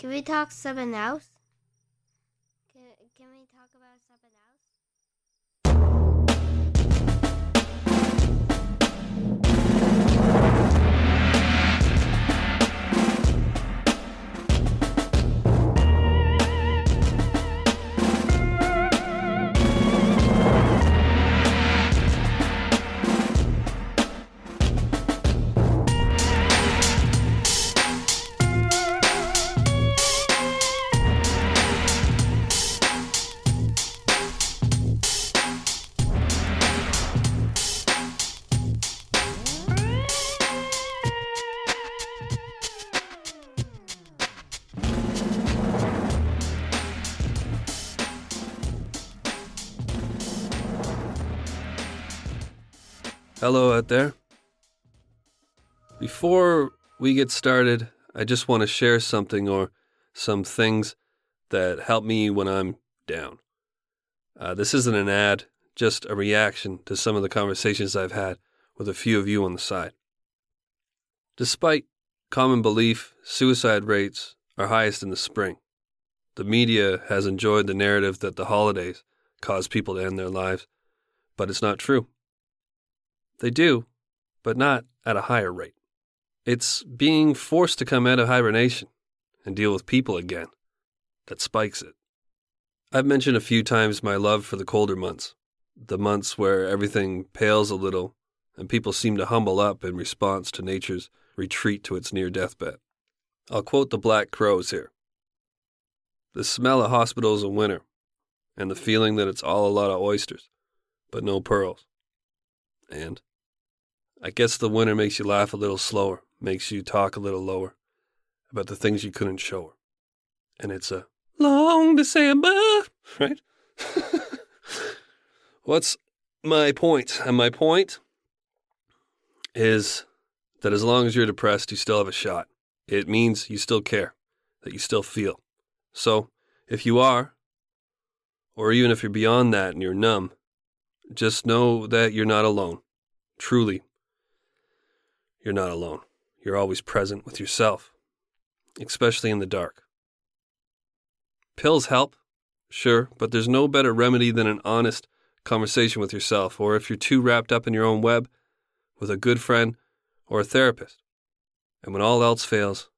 Can we talk something else? Can we talk about something Hello out there. Before we get started, I just want to share something or some things that help me when I'm down. This isn't an ad, just a reaction to some of the conversations I've had with a few of you on the side. Despite common belief, suicide rates are highest in the spring. The media has enjoyed the narrative that the holidays cause people to end their lives, but it's not true. They do, but not at a higher rate. It's being forced to come out of hibernation and deal with people again that spikes it. I've mentioned a few times my love for the colder months, the months where everything pales a little and people seem to humble up in response to nature's retreat to its near deathbed. I'll quote The Black Crowes here. The smell of hospitals in winter and the feeling that it's all a lot of oysters, but no pearls. And I guess the winter makes you laugh a little slower, makes you talk a little lower about the things you couldn't show her. And it's a long December, right? What's my point? And my point is that as long as you're depressed, you still have a shot. It means you still care, that you still feel. So if you are, or even if you're beyond that and you're numb, just know that you're not alone. Truly, you're not alone. You're always present with yourself, especially in the dark. Pills help, sure, but there's no better remedy than an honest conversation with yourself, or if you're too wrapped up in your own web, with a good friend or a therapist. And when all else fails,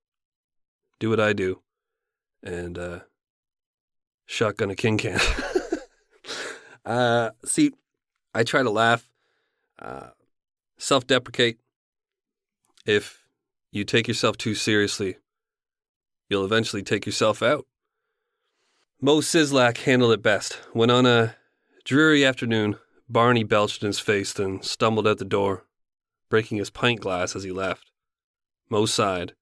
do what I do and shotgun a king can. See, I try to laugh, self-deprecate. If you take yourself too seriously, you'll eventually take yourself out. Mo Sizlak handled it best. When on a dreary afternoon, Barney belched in his face, then stumbled out the door, breaking his pint glass as he left. Mo sighed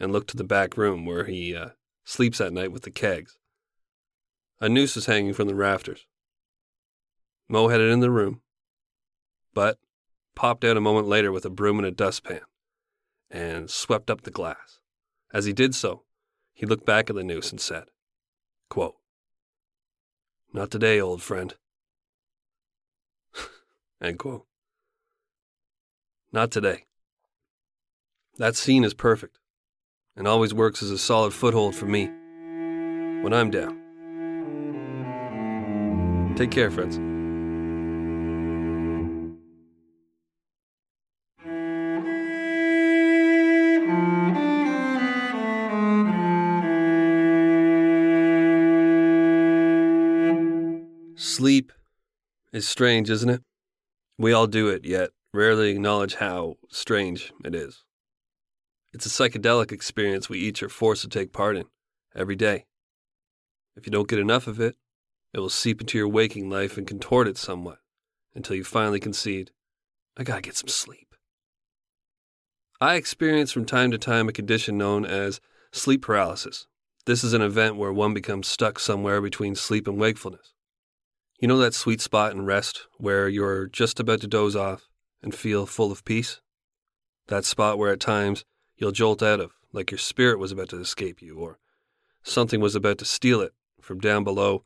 and looked to the back room where he sleeps at night with the kegs. A noose was hanging from the rafters. Mo headed in the room, but popped out a moment later with a broom and a dustpan and swept up the glass. As he did so, he looked back at the noose and said, quote, "Not today, old friend." End quote. Not today. That scene is perfect and always works as a solid foothold for me when I'm down. Take care, friends. Sleep is strange, isn't it? We all do it, yet rarely acknowledge how strange it is. It's a psychedelic experience we each are forced to take part in every day. If you don't get enough of it, it will seep into your waking life and contort it somewhat until you finally concede, I gotta get some sleep. I experience from time to time a condition known as sleep paralysis. This is an event where one becomes stuck somewhere between sleep and wakefulness. You know that sweet spot in rest where you're just about to doze off and feel full of peace? That spot where at times you'll jolt out of, like your spirit was about to escape you, or something was about to steal it from down below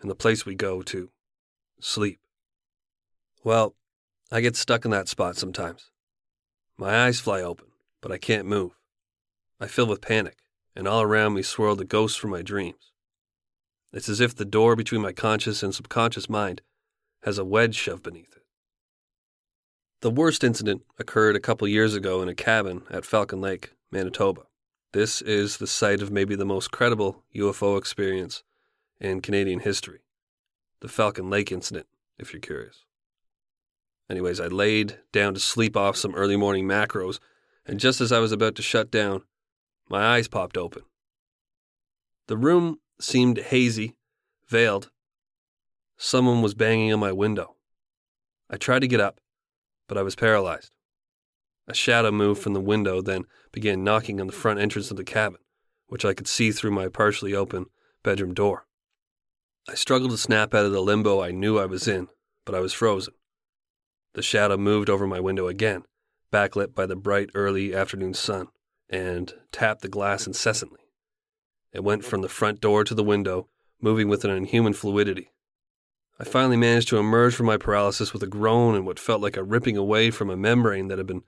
and the place we go to, sleep. Well, I get stuck in that spot sometimes. My eyes fly open, but I can't move. I fill with panic and all around me swirled the ghosts from my dreams. It's as if the door between my conscious and subconscious mind has a wedge shoved beneath it. The worst incident occurred a couple years ago in a cabin at Falcon Lake, Manitoba. This is the site of maybe the most credible UFO experience in Canadian history. The Falcon Lake incident, if you're curious. Anyways, I laid down to sleep off some early morning macros, and just as I was about to shut down, my eyes popped open. The room seemed hazy, veiled. Someone was banging on my window. I tried to get up, but I was paralyzed. A shadow moved from the window, then began knocking on the front entrance of the cabin, which I could see through my partially open bedroom door. I struggled to snap out of the limbo I knew I was in, but I was frozen. The shadow moved over my window again, backlit by the bright early afternoon sun, and tapped the glass incessantly. It went from the front door to the window, moving with an inhuman fluidity. I finally managed to emerge from my paralysis with a groan and what felt like a ripping away from a membrane that had been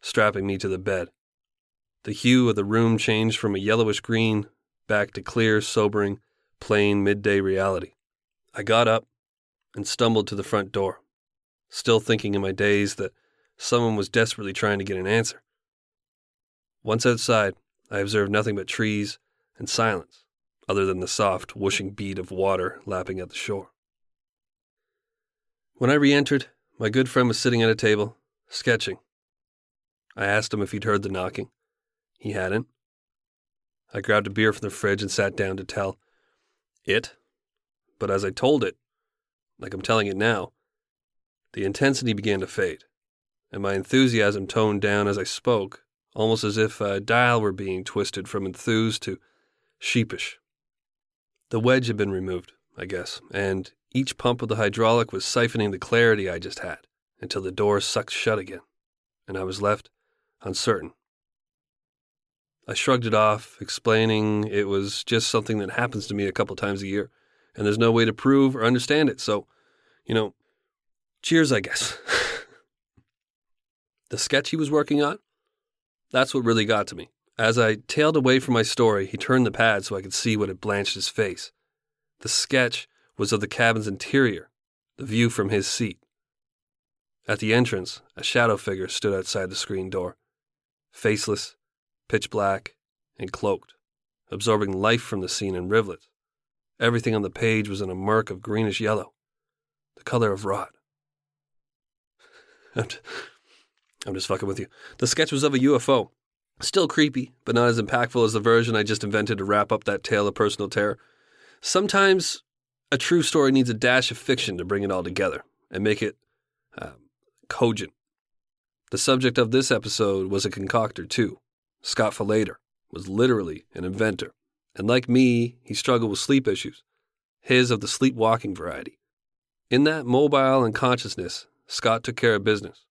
strapping me to the bed. The hue of the room changed from a yellowish green back to clear, sobering, plain midday reality. I got up and stumbled to the front door, still thinking in my daze that someone was desperately trying to get an answer. Once outside, I observed nothing but trees and silence, other than the soft, whooshing beat of water lapping at the shore. When I re-entered, my good friend was sitting at a table, sketching. I asked him if he'd heard the knocking. He hadn't. I grabbed a beer from the fridge and sat down to tell it, but as I told it, like I'm telling it now, the intensity began to fade, and my enthusiasm toned down as I spoke, almost as if a dial were being twisted from enthused to sheepish. The wedge had been removed, I guess, and each pump of the hydraulic was siphoning the clarity I just had, until the door sucked shut again, and I was left uncertain. I shrugged it off, explaining it was just something that happens to me a couple times a year, and there's no way to prove or understand it, so, cheers, I guess. The sketch he was working on? That's what really got to me. As I tailed away from my story, he turned the pad so I could see what had blanched his face. The sketch was of the cabin's interior, the view from his seat. At the entrance, a shadow figure stood outside the screen door, faceless, pitch black, and cloaked, absorbing life from the scene in rivulets. Everything on the page was in a murk of greenish yellow, the color of rot. I'm just fucking with you. The sketch was of a UFO. Still creepy, but not as impactful as the version I just invented to wrap up that tale of personal terror. Sometimes a true story needs a dash of fiction to bring it all together and make it cogent. The subject of this episode was a concoctor too. Scott Falater was literally an inventor, and like me, he struggled with sleep issues, his of the sleepwalking variety. In that mobile unconsciousness, Scott took care of business,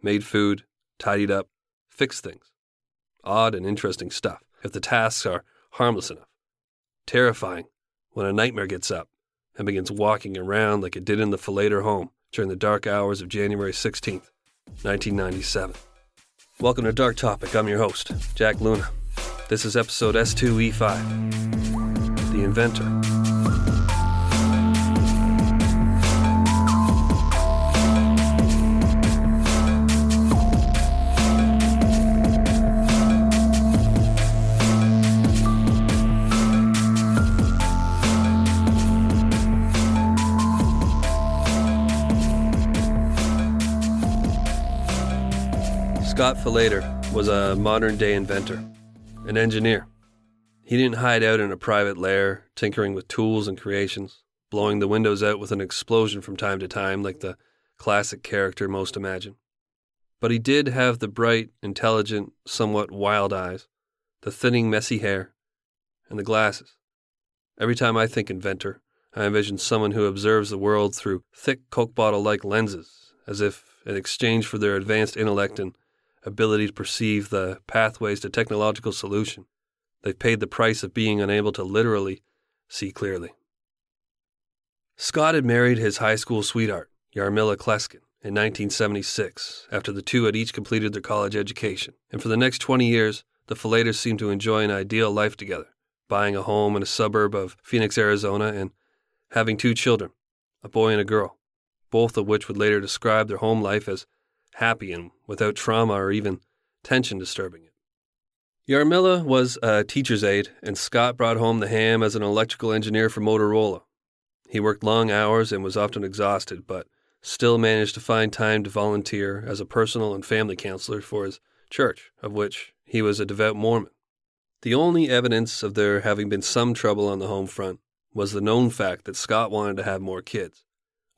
made food, tidied up, fixed things. Odd and interesting stuff, if the tasks are harmless enough. Terrifying when a nightmare gets up and begins walking around like it did in the Falater home during the dark hours of January 16th, 1997. Welcome to Dark Topic. I'm your host, Jack Luna. This is episode S2E5, The Inventor. Scott Falater was a modern-day inventor, an engineer. He didn't hide out in a private lair, tinkering with tools and creations, blowing the windows out with an explosion from time to time like the classic character most imagine. But he did have the bright, intelligent, somewhat wild eyes, the thinning, messy hair, and the glasses. Every time I think inventor, I envision someone who observes the world through thick Coke bottle-like lenses, as if in exchange for their advanced intellect and ability to perceive the pathways to technological solution, they've paid the price of being unable to literally see clearly. Scott had married his high school sweetheart, Yarmila Kleskin, in 1976, after the two had each completed their college education, and for the next 20 years, the Falaters seemed to enjoy an ideal life together, buying a home in a suburb of Phoenix, Arizona, and having two children, a boy and a girl, both of which would later describe their home life as happy and without trauma or even tension disturbing it. Yarmila was a teacher's aide, and Scott brought home the ham as an electrical engineer for Motorola. He worked long hours and was often exhausted, but still managed to find time to volunteer as a personal and family counselor for his church, of which he was a devout Mormon. The only evidence of there having been some trouble on the home front was the known fact that Scott wanted to have more kids,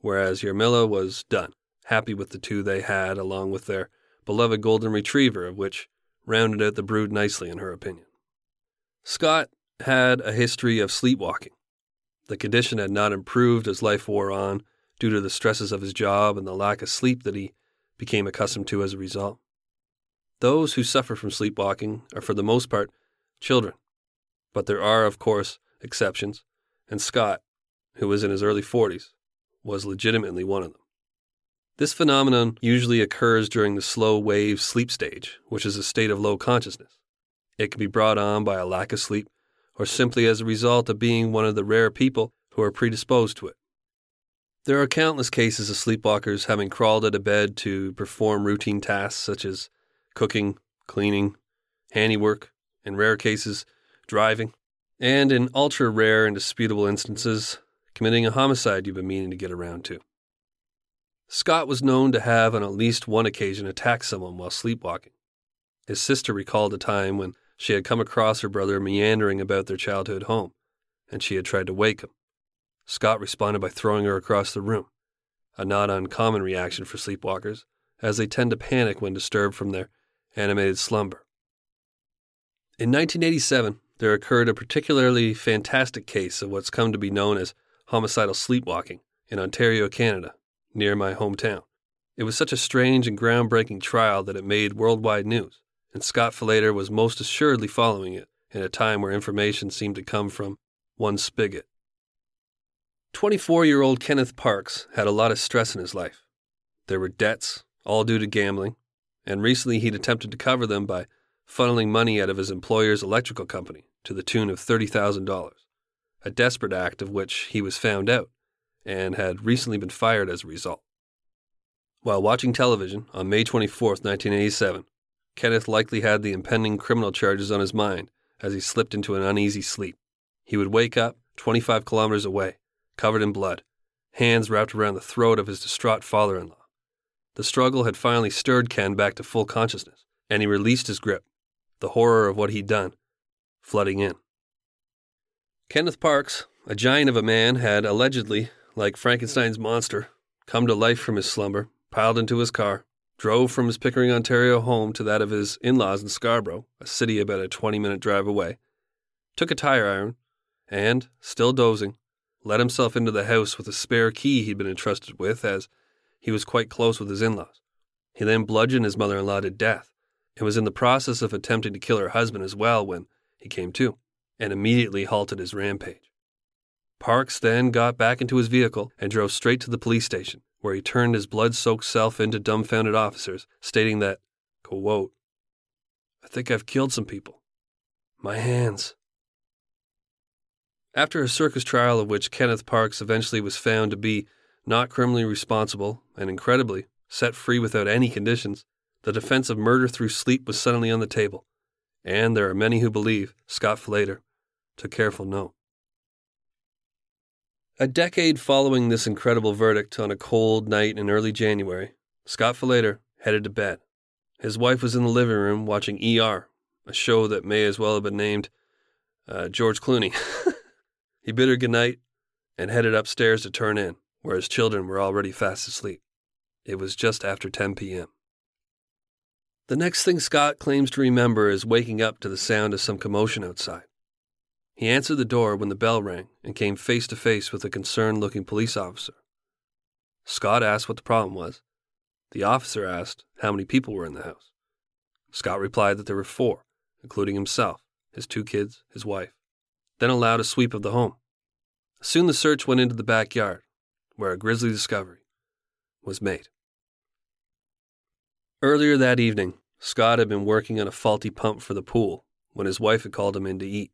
whereas Yarmila was done, happy with the two they had, along with their beloved golden retriever, of which rounded out the brood nicely in her opinion. Scott had a history of sleepwalking. The condition had not improved as life wore on due to the stresses of his job and the lack of sleep that he became accustomed to as a result. Those who suffer from sleepwalking are for the most part children, but there are, of course, exceptions, and Scott, who was in his early 40s, was legitimately one of them. This phenomenon usually occurs during the slow wave sleep stage, which is a state of low consciousness. It can be brought on by a lack of sleep, or simply as a result of being one of the rare people who are predisposed to it. There are countless cases of sleepwalkers having crawled out of bed to perform routine tasks such as cooking, cleaning, handiwork, in rare cases, driving, and in ultra-rare and disputable instances, committing a homicide you've been meaning to get around to. Scott was known to have on at least one occasion attacked someone while sleepwalking. His sister recalled a time when she had come across her brother meandering about their childhood home, and she had tried to wake him. Scott responded by throwing her across the room, a not uncommon reaction for sleepwalkers, as they tend to panic when disturbed from their animated slumber. In 1987, there occurred a particularly fantastic case of what's come to be known as homicidal sleepwalking in Ontario, Canada, near my hometown. It was such a strange and groundbreaking trial that it made worldwide news, and Scott Falater was most assuredly following it in a time where information seemed to come from one spigot. 24-year-old Kenneth Parks had a lot of stress in his life. There were debts, all due to gambling, and recently he'd attempted to cover them by funneling money out of his employer's electrical company to the tune of $30,000, a desperate act of which he was found out and had recently been fired as a result. While watching television on May 24, 1987, Kenneth likely had the impending criminal charges on his mind as he slipped into an uneasy sleep. He would wake up 25 kilometers away, covered in blood, hands wrapped around the throat of his distraught father-in-law. The struggle had finally stirred Ken back to full consciousness, and he released his grip, the horror of what he'd done flooding in. Kenneth Parks, a giant of a man, had allegedly, like Frankenstein's monster, come to life from his slumber, piled into his car, drove from his Pickering, Ontario home to that of his in-laws in Scarborough, a city about a 20-minute drive away, took a tire iron, and, still dozing, let himself into the house with a spare key he'd been entrusted with, as he was quite close with his in-laws. He then bludgeoned his mother-in-law to death and was in the process of attempting to kill her husband as well when he came to, and immediately halted his rampage. Parks then got back into his vehicle and drove straight to the police station, where he turned his blood-soaked self into dumbfounded officers, stating that, quote, "I think I've killed some people. My hands." After a circus trial of which Kenneth Parks eventually was found to be not criminally responsible and, incredibly, set free without any conditions, the defense of murder through sleep was suddenly on the table, and there are many who believe Scott Falater took careful note. A decade following this incredible verdict, on a cold night in early January, Scott Falater headed to bed. His wife was in the living room watching ER, a show that may as well have been named George Clooney. He bid her goodnight and headed upstairs to turn in, where his children were already fast asleep. It was just after 10 p.m. The next thing Scott claims to remember is waking up to the sound of some commotion outside. He answered the door when the bell rang and came face to face with a concerned-looking police officer. Scott asked what the problem was. The officer asked how many people were in the house. Scott replied that there were 4, including himself, his 2 kids, his wife, then allowed a sweep of the home. Soon the search went into the backyard, where a grisly discovery was made. Earlier that evening, Scott had been working on a faulty pump for the pool when his wife had called him in to eat.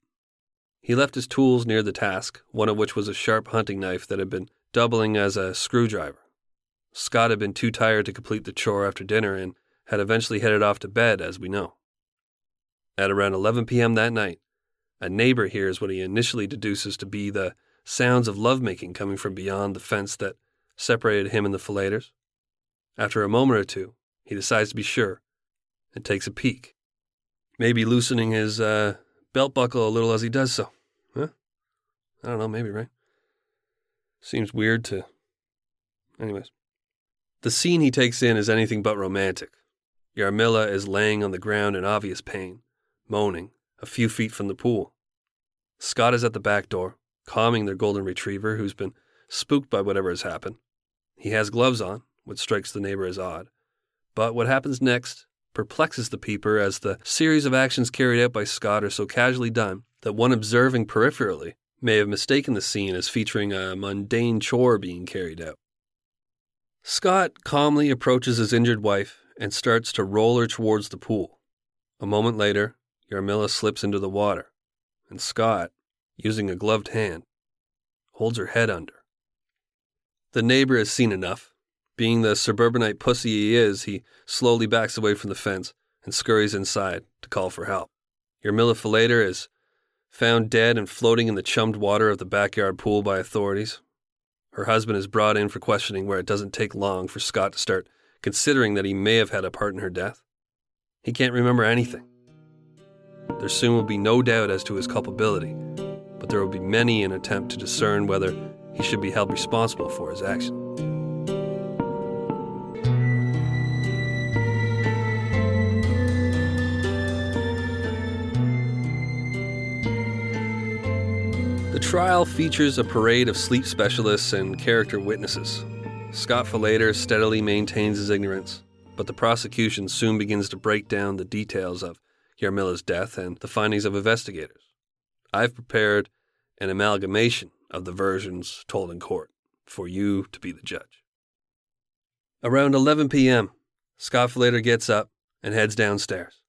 He left his tools near the task, one of which was a sharp hunting knife that had been doubling as a screwdriver. Scott had been too tired to complete the chore after dinner and had eventually headed off to bed, as we know. At around 11 p.m. that night, a neighbor hears what he initially deduces to be the sounds of lovemaking coming from beyond the fence that separated him and the Falaters. After a moment or two, he decides to be sure and takes a peek, maybe loosening his belt buckle a little as he does so. Huh? I don't know, maybe, right? Seems weird to... Anyways. The scene he takes in is anything but romantic. Yarmila is laying on the ground in obvious pain, moaning, a few feet from the pool. Scott is at the back door, calming their golden retriever, who's been spooked by whatever has happened. He has gloves on, which strikes the neighbor as odd. But what happens next perplexes the peeper, as the series of actions carried out by Scott are so casually done that one observing peripherally may have mistaken the scene as featuring a mundane chore being carried out. Scott calmly approaches his injured wife and starts to roll her towards the pool. A moment later, Yarmila slips into the water, and Scott, using a gloved hand, holds her head under. The neighbor has seen enough. Being the suburbanite pussy he is, he slowly backs away from the fence and scurries inside to call for help. Yarmila Falater is found dead and floating in the chummed water of the backyard pool by authorities. Her husband is brought in for questioning, where it doesn't take long for Scott to start considering that he may have had a part in her death. He can't remember anything. There soon will be no doubt as to his culpability, but there will be many an attempt to discern whether he should be held responsible for his action. The trial features a parade of sleep specialists and character witnesses. Scott Falater steadily maintains his ignorance, but the prosecution soon begins to break down the details of Yarmila's death and the findings of investigators. I've prepared an amalgamation of the versions told in court for you to be the judge. Around 11 p.m., Scott Falater gets up and heads downstairs.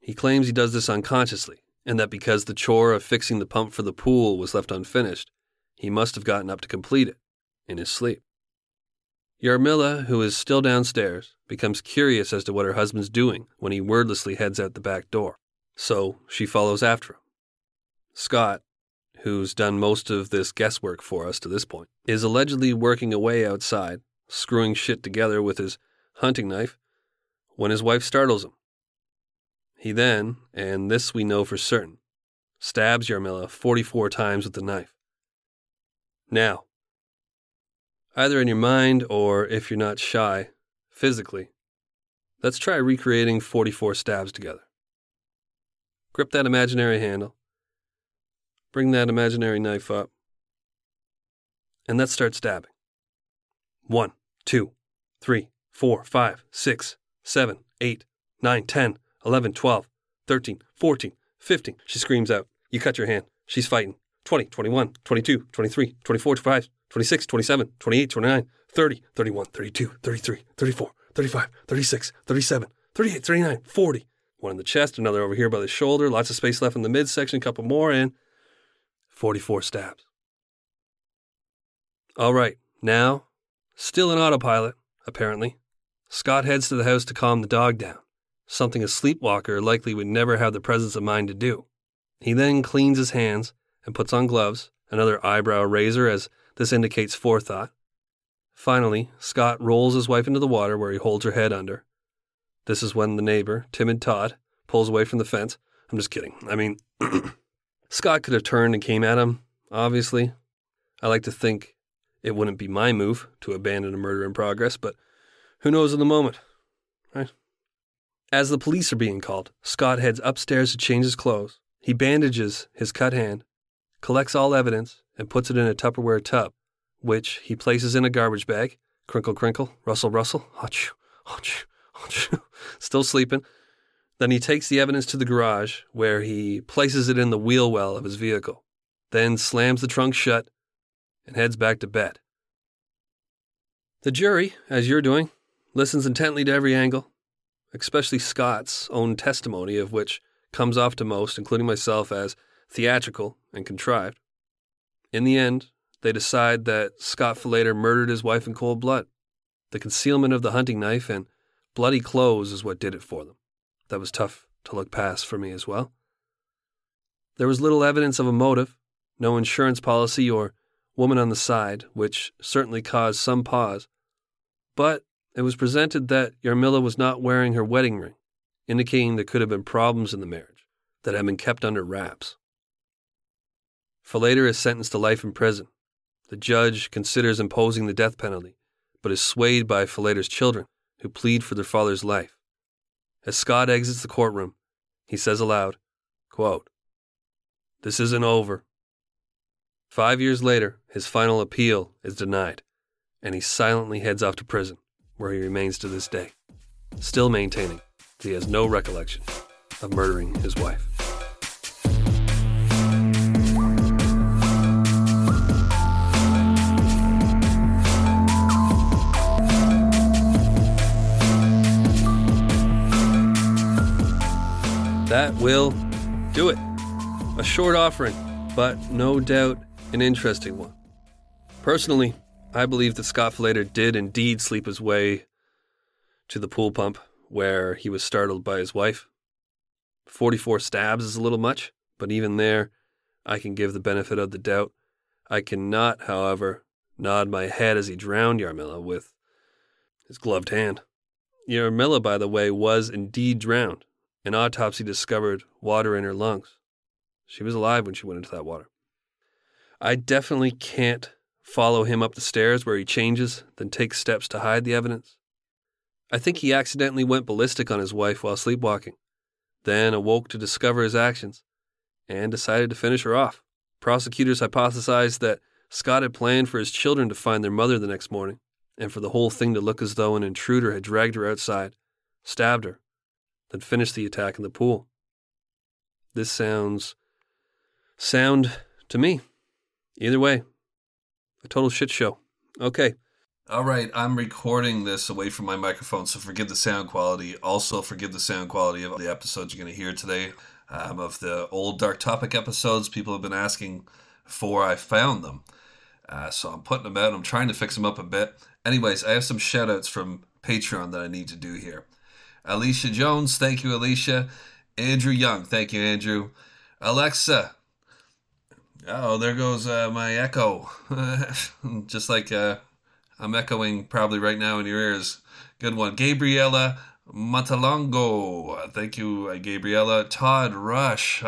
He claims he does this unconsciously, and that because the chore of fixing the pump for the pool was left unfinished, he must have gotten up to complete it in his sleep. Yarmila, who is still downstairs, becomes curious as to what her husband's doing when he wordlessly heads out the back door, so she follows after him. Scott, who's done most of this guesswork for us to this point, is allegedly working away outside, screwing shit together with his hunting knife, when his wife startles him. He then, and this we know for certain, stabs Yarmila 44 times with the knife. Now, either in your mind or, if you're not shy, physically, let's try recreating 44 stabs together. Grip that imaginary handle. Bring that imaginary knife up. And let's start stabbing. 1, 2, 3, 4, 5, 6, 7, 8, 9, 10. 11, 12, 13, 14, 15. She screams out. You cut your hand. She's fighting. 20, 21, 22, 23, 24, 25, 26, 27, 28, 29, 30, 31, 32, 33, 34, 35, 36, 37, 38, 39, 40. One in the chest, another over here by the shoulder, lots of space left in the midsection, a couple more, and 44 stabs. All right, now, still in autopilot, apparently, Scott heads to the house to calm the dog down. Something a sleepwalker likely would never have the presence of mind to do. He then cleans his hands and puts on gloves, another eyebrow razor, as this indicates forethought. Finally, Scott rolls his wife into the water, where he holds her head under. This is when the neighbor, timid Todd, pulls away from the fence. I'm just kidding. I mean, Scott could have turned and came at him, obviously. I like to think it wouldn't be my move to abandon a murder in progress, but who knows in the moment, right? As the police are being called, Scott heads upstairs to change his clothes. He bandages his cut hand, collects all evidence, and puts it in a Tupperware tub, which he places in a garbage bag. Crinkle, crinkle, rustle, rustle, achoo, achoo, achoo, still sleeping. Then he takes the evidence to the garage, where he places it in the wheel well of his vehicle, then slams the trunk shut and heads back to bed. The jury, as you're doing, listens intently to every angle. especially Scott's own testimony, of which comes off to most, including myself, as theatrical and contrived. In the end, they decide that Scott Falater murdered his wife in cold blood. The concealment of the hunting knife and bloody clothes is what did it for them. That was tough to look past for me as well. There was little evidence of a motive, no insurance policy or woman on the side, which certainly caused some pause. But it was presented that Yarmila was not wearing her wedding ring, indicating there could have been problems in the marriage that had been kept under wraps. Falater is sentenced to life in prison. The judge considers imposing the death penalty, but is swayed by Falater's children, who plead for their father's life. As Scott exits the courtroom, he says aloud, quote, "This isn't over." 5 years later, his final appeal is denied, and he silently heads off to prison, where he remains to this day, still maintaining that he has no recollection of murdering his wife. That will do it. A short offering, but no doubt an interesting one. Personally, I believe that Scott Falater did indeed sleep his way to the pool pump where he was startled by his wife. 44 stabs is a little much, but even there, I can give the benefit of the doubt. I cannot, however, nod my head as he drowned Yarmila with his gloved hand. Yarmila, by the way, was indeed drowned. An autopsy discovered water in her lungs. She was alive when she went into that water. I definitely can't follow him up the stairs where he changes, then takes steps to hide the evidence. I think he accidentally went ballistic on his wife while sleepwalking, then awoke to discover his actions, and decided to finish her off. Prosecutors hypothesized that Scott had planned for his children to find their mother the next morning, and for the whole thing to look as though an intruder had dragged her outside, stabbed her, then finished the attack in the pool. This sounds sound to me. Either way, a total shit show. Okay. All right, I'm recording this away from my microphone, so forgive the sound quality. Also, forgive the sound quality of the episodes you're going to hear today. Of the old Dark Topic episodes people have been asking for, I found them. So I'm putting them out. I'm trying to fix them up a bit. Anyways, I have some shout-outs from Patreon that I need to do here. Alicia Jones, thank you, Alicia. Andrew Young, thank you, Andrew. Alexa. Oh, there goes my echo. Just like I'm echoing probably right now in your ears. Good one. Gabriella Matalongo. Thank you, Gabriella. Todd Rush.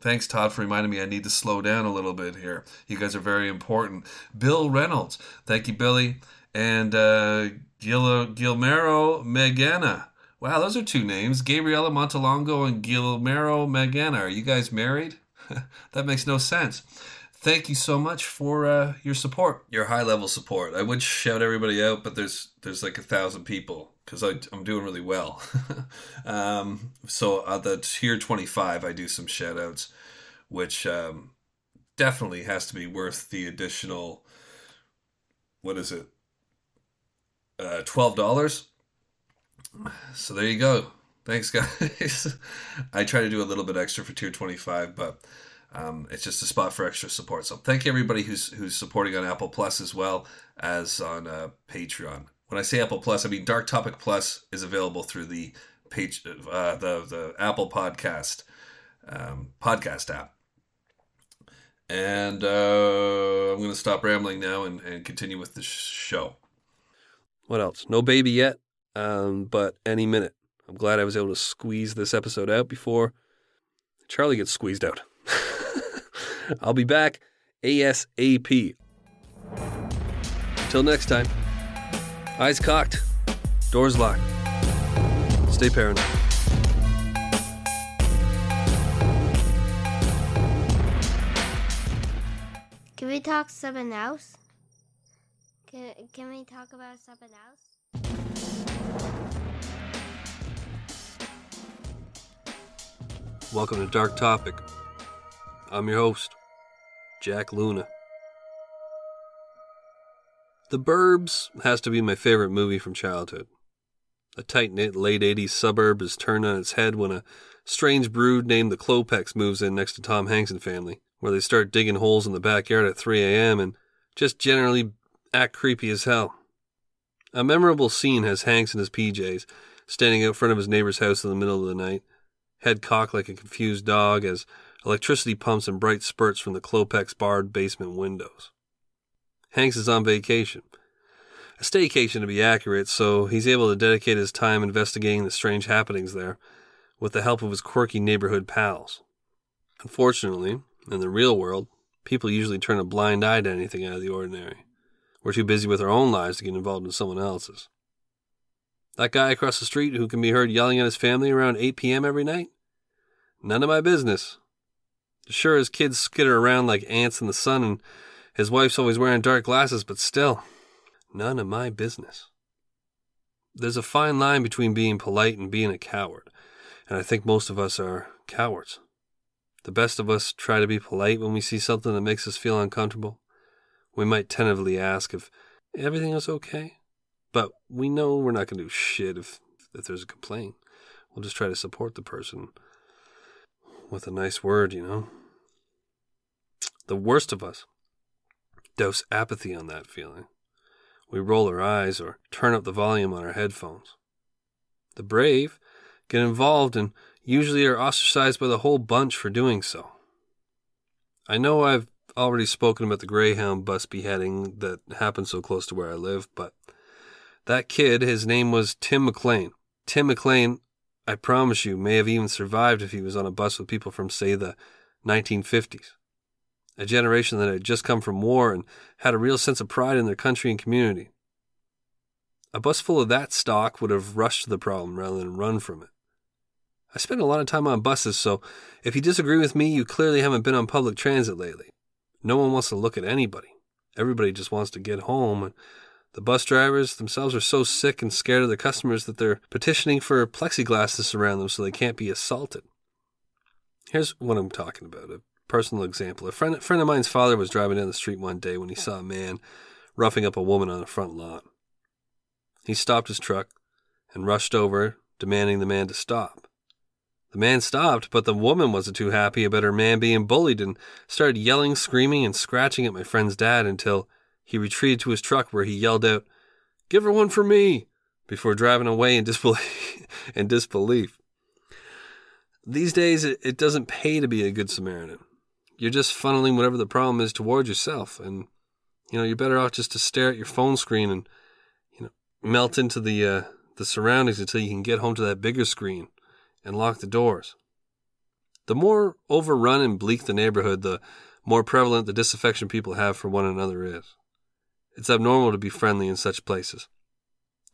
Thanks, Todd, for reminding me I need to slow down a little bit here. You guys are very important. Bill Reynolds. Thank you, Billy. And Gilmero Megana. Wow, those are two names, Gabriella Montalongo and Gilmero Magana. Are you guys married? That makes no sense. Thank you so much for your support, your high-level support. I would shout everybody out, but there's like 1,000 people because I'm doing really well. So at the tier 25, I do some shout-outs, which definitely has to be worth the additional, $12? So there you go. Thanks, guys. I try to do a little bit extra for tier 25, but it's just a spot for extra support. So thank you, everybody who's supporting on Apple Plus as well as on Patreon. When I say Apple Plus, I mean Dark Topic Plus is available through the page, the Apple Podcast podcast app. And I'm going to stop rambling now and continue with the show. What else? No baby yet. But any minute. I'm glad I was able to squeeze this episode out before Charlie gets squeezed out. I'll be back ASAP. Till next time, eyes cocked, doors locked. Stay paranoid. Can we talk something else? Can we talk about something else? Welcome to Dark Topic. I'm your host, Jack Luna. The Burbs has to be my favorite movie from childhood. The tight-knit late 80s suburb is turned on its head when a strange brood named the Klopeks moves in next to Tom Hanks and family, where they start digging holes in the backyard at 3 a.m. and just generally act creepy as hell. A memorable scene has Hanks in his PJs, standing out front of his neighbor's house in the middle of the night, head cocked like a confused dog as electricity pumps and bright spurts from the Klopeks barred basement windows. Hanks is on vacation. A staycation to be accurate, so he's able to dedicate his time investigating the strange happenings there with the help of his quirky neighborhood pals. Unfortunately, in the real world, people usually turn a blind eye to anything out of the ordinary. We're too busy with our own lives to get involved in someone else's. That guy across the street who can be heard yelling at his family around 8 p.m. every night? None of my business. Sure, his kids skitter around like ants in the sun, and his wife's always wearing dark glasses, but still, none of my business. There's a fine line between being polite and being a coward, and I think most of us are cowards. The best of us try to be polite when we see something that makes us feel uncomfortable. We might tentatively ask if everything is okay, but we know we're not going to do shit if there's a complaint. We'll just try to support the person with a nice word, you know. The worst of us dose apathy on that feeling. We roll our eyes or turn up the volume on our headphones. The brave get involved and usually are ostracized by the whole bunch for doing so. I know I've already spoken about the Greyhound bus beheading that happened so close to where I live, but that kid, his name was Tim McClain. Tim McClain, I promise you, may have even survived if he was on a bus with people from, say, the 1950s. A generation that had just come from war and had a real sense of pride in their country and community. A bus full of that stock would have rushed to the problem rather than run from it. I spend a lot of time on buses, so if you disagree with me, you clearly haven't been on public transit lately. No one wants to look at anybody. Everybody just wants to get home, and the bus drivers themselves are so sick and scared of their customers that they're petitioning for plexiglass to surround them so they can't be assaulted. Here's what I'm talking about. Personal example. A friend of mine's father was driving down the street one day when he saw a man roughing up a woman on the front lawn. He stopped his truck and rushed over, demanding the man to stop. The man stopped, but the woman wasn't too happy about her man being bullied and started yelling, screaming, and scratching at my friend's dad until he retreated to his truck where he yelled out, "Give her one for me," before driving away in disbelief. These days, it doesn't pay to be a good Samaritan. You're just funneling whatever the problem is towards yourself. And, you know, you're better off just to stare at your phone screen and, you know, melt into the surroundings until you can get home to that bigger screen and lock the doors. The more overrun and bleak the neighborhood, the more prevalent the disaffection people have for one another is. It's abnormal to be friendly in such places.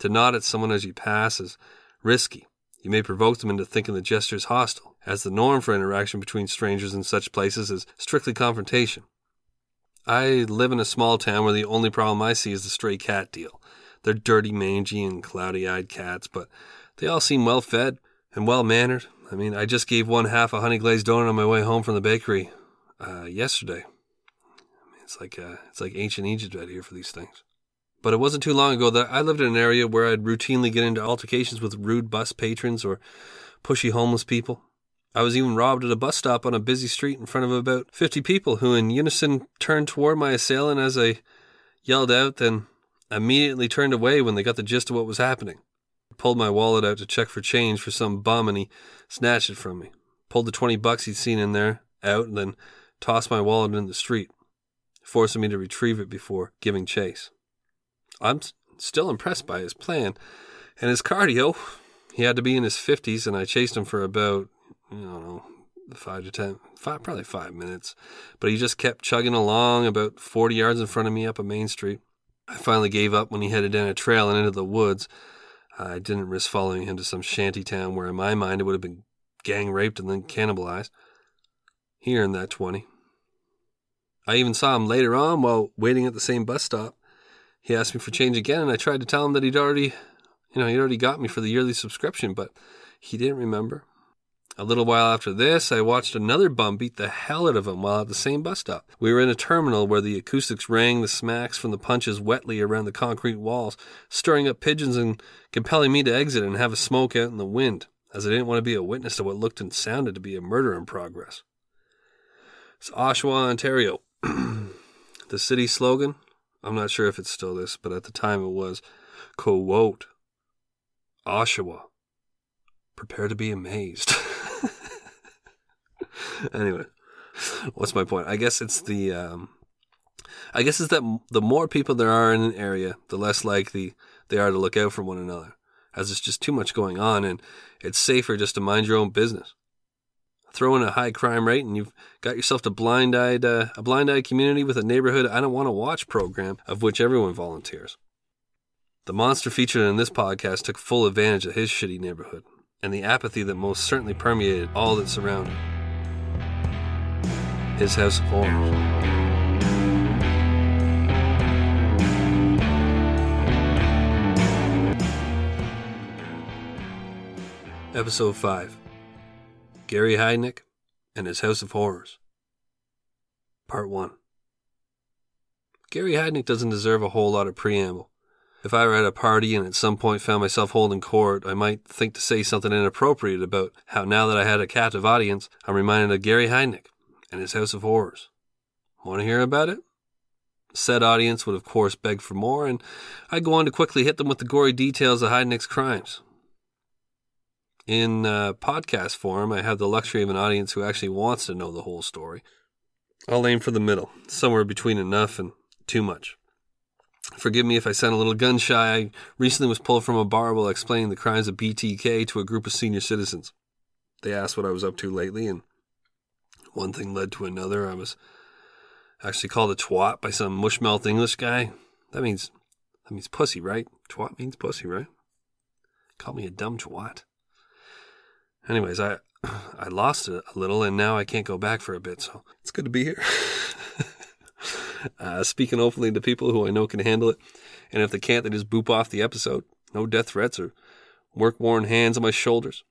To nod at someone as you pass is risky. You may provoke them into thinking the gesture is hostile, as the norm for interaction between strangers in such places is strictly confrontation. I live in a small town where the only problem I see is the stray cat deal. They're dirty, mangy, and cloudy-eyed cats, but they all seem well-fed and well-mannered. I mean, I just gave one half a honey-glazed donut on my way home from the bakery yesterday. I mean, it's like ancient Egypt out here for these things. But it wasn't too long ago that I lived in an area where I'd routinely get into altercations with rude bus patrons or pushy homeless people. I was even robbed at a bus stop on a busy street in front of about 50 people who in unison turned toward my assailant as I yelled out, then immediately turned away when they got the gist of what was happening. I pulled my wallet out to check for change for some bum and he snatched it from me, pulled the $20 he'd seen in there out and then tossed my wallet in the street, forcing me to retrieve it before giving chase. I'm still impressed by his plan and his cardio. He had to be in his 50s, and I chased him for about, I don't know, 5 minutes. But he just kept chugging along about 40 yards in front of me up a main street. I finally gave up when he headed down a trail and into the woods. I didn't risk following him to some shanty town where in my mind it would have been gang raped and then cannibalized. He earned that 20. I even saw him later on while waiting at the same bus stop. He asked me for change again, and I tried to tell him that he'd already got me for the yearly subscription, but he didn't remember. A little while after this, I watched another bum beat the hell out of him while at the same bus stop. We were in a terminal where the acoustics rang the smacks from the punches wetly around the concrete walls, stirring up pigeons and compelling me to exit and have a smoke out in the wind, as I didn't want to be a witness to what looked and sounded to be a murder in progress. It's Oshawa, Ontario. The city slogan, I'm not sure if it's still this, but at the time it was, quote, Oshawa, prepare to be amazed. Anyway, what's my point? I guess it's that the more people there are in an area, the less likely they are to look out for one another, as it's just too much going on, and it's safer just to mind your own business. Throw in a high crime rate, and you've got yourself to a blind-eyed community with a neighborhood I don't want to watch program of which everyone volunteers. The monster featured in this podcast took full advantage of his shitty neighborhood, and the apathy that most certainly permeated all that surrounded his House of Horrors. Episode 5, Gary Heidnik and his House of Horrors. Part 1. Gary Heidnik doesn't deserve a whole lot of preamble. If I were at a party and at some point found myself holding court, I might think to say something inappropriate about how now that I had a captive audience, I'm reminded of Gary Heidnik and his House of Horrors. Want to hear about it? Said audience would of course beg for more, and I'd go on to quickly hit them with the gory details of Heidnik's crimes. In podcast form, I have the luxury of an audience who actually wants to know the whole story. I'll aim for the middle, somewhere between enough and too much. Forgive me if I sound a little gun-shy. I recently was pulled from a bar while explaining the crimes of BTK to a group of senior citizens. They asked what I was up to lately, and one thing led to another. I was actually called a twat by some mushmouth English guy. That means pussy, right? Twat means pussy, right? Called me a dumb twat. Anyways, I lost it a little, and now I can't go back for a bit, so it's good to be here. Speaking openly to people who I know can handle it, and if they can't, they just boop off the episode. No death threats or work-worn hands on my shoulders.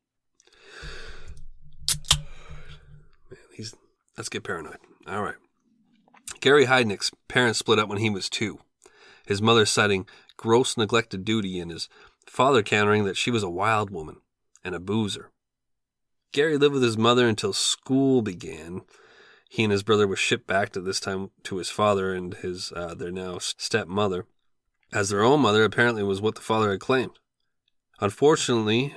Man, let's get paranoid. All right. Gary Heidnik's parents split up when he was 2. His mother citing gross neglect of duty, and his father countering that she was a wild woman and a boozer. Gary lived with his mother until school began. He and his brother were shipped back to his father and his their now stepmother, as their own mother apparently was what the father had claimed. Unfortunately,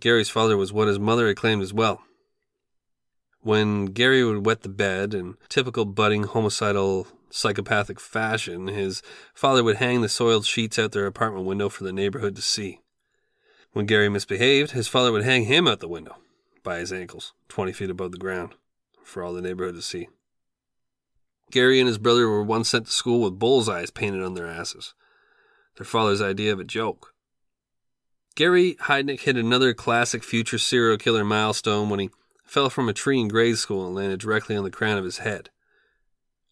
Gary's father was what his mother had claimed as well. When Gary would wet the bed in typical budding homicidal psychopathic fashion, his father would hang the soiled sheets out their apartment window for the neighborhood to see. When Gary misbehaved, his father would hang him out the window by his ankles, 20 feet above the ground, for all the neighborhood to see. Gary and his brother were once sent to school with bullseyes painted on their asses, their father's idea of a joke. Gary Heidnik hit another classic future serial killer milestone when he fell from a tree in grade school and landed directly on the crown of his head.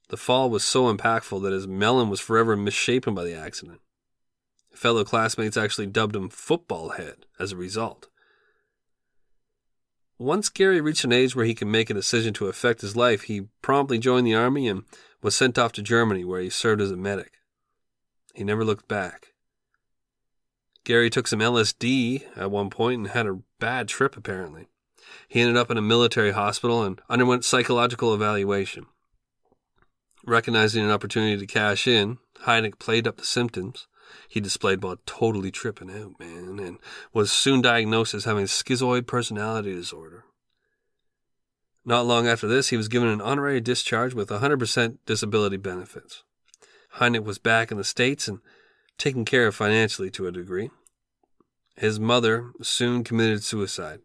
The fall was so impactful that his melon was forever misshapen by the accident. Fellow classmates actually dubbed him Football Head as a result. Once Gary reached an age where he could make a decision to affect his life, he promptly joined the army and was sent off to Germany, where he served as a medic. He never looked back. Gary took some LSD at one point and had a bad trip, apparently. He ended up in a military hospital and underwent psychological evaluation. Recognizing an opportunity to cash in, Heidnik played up the symptoms he displayed while totally tripping out, man, and was soon diagnosed as having schizoid personality disorder. Not long after this, he was given an honorary discharge with 100% disability benefits. Heidnik was back in the States and taken care of financially to a degree. His mother soon committed suicide.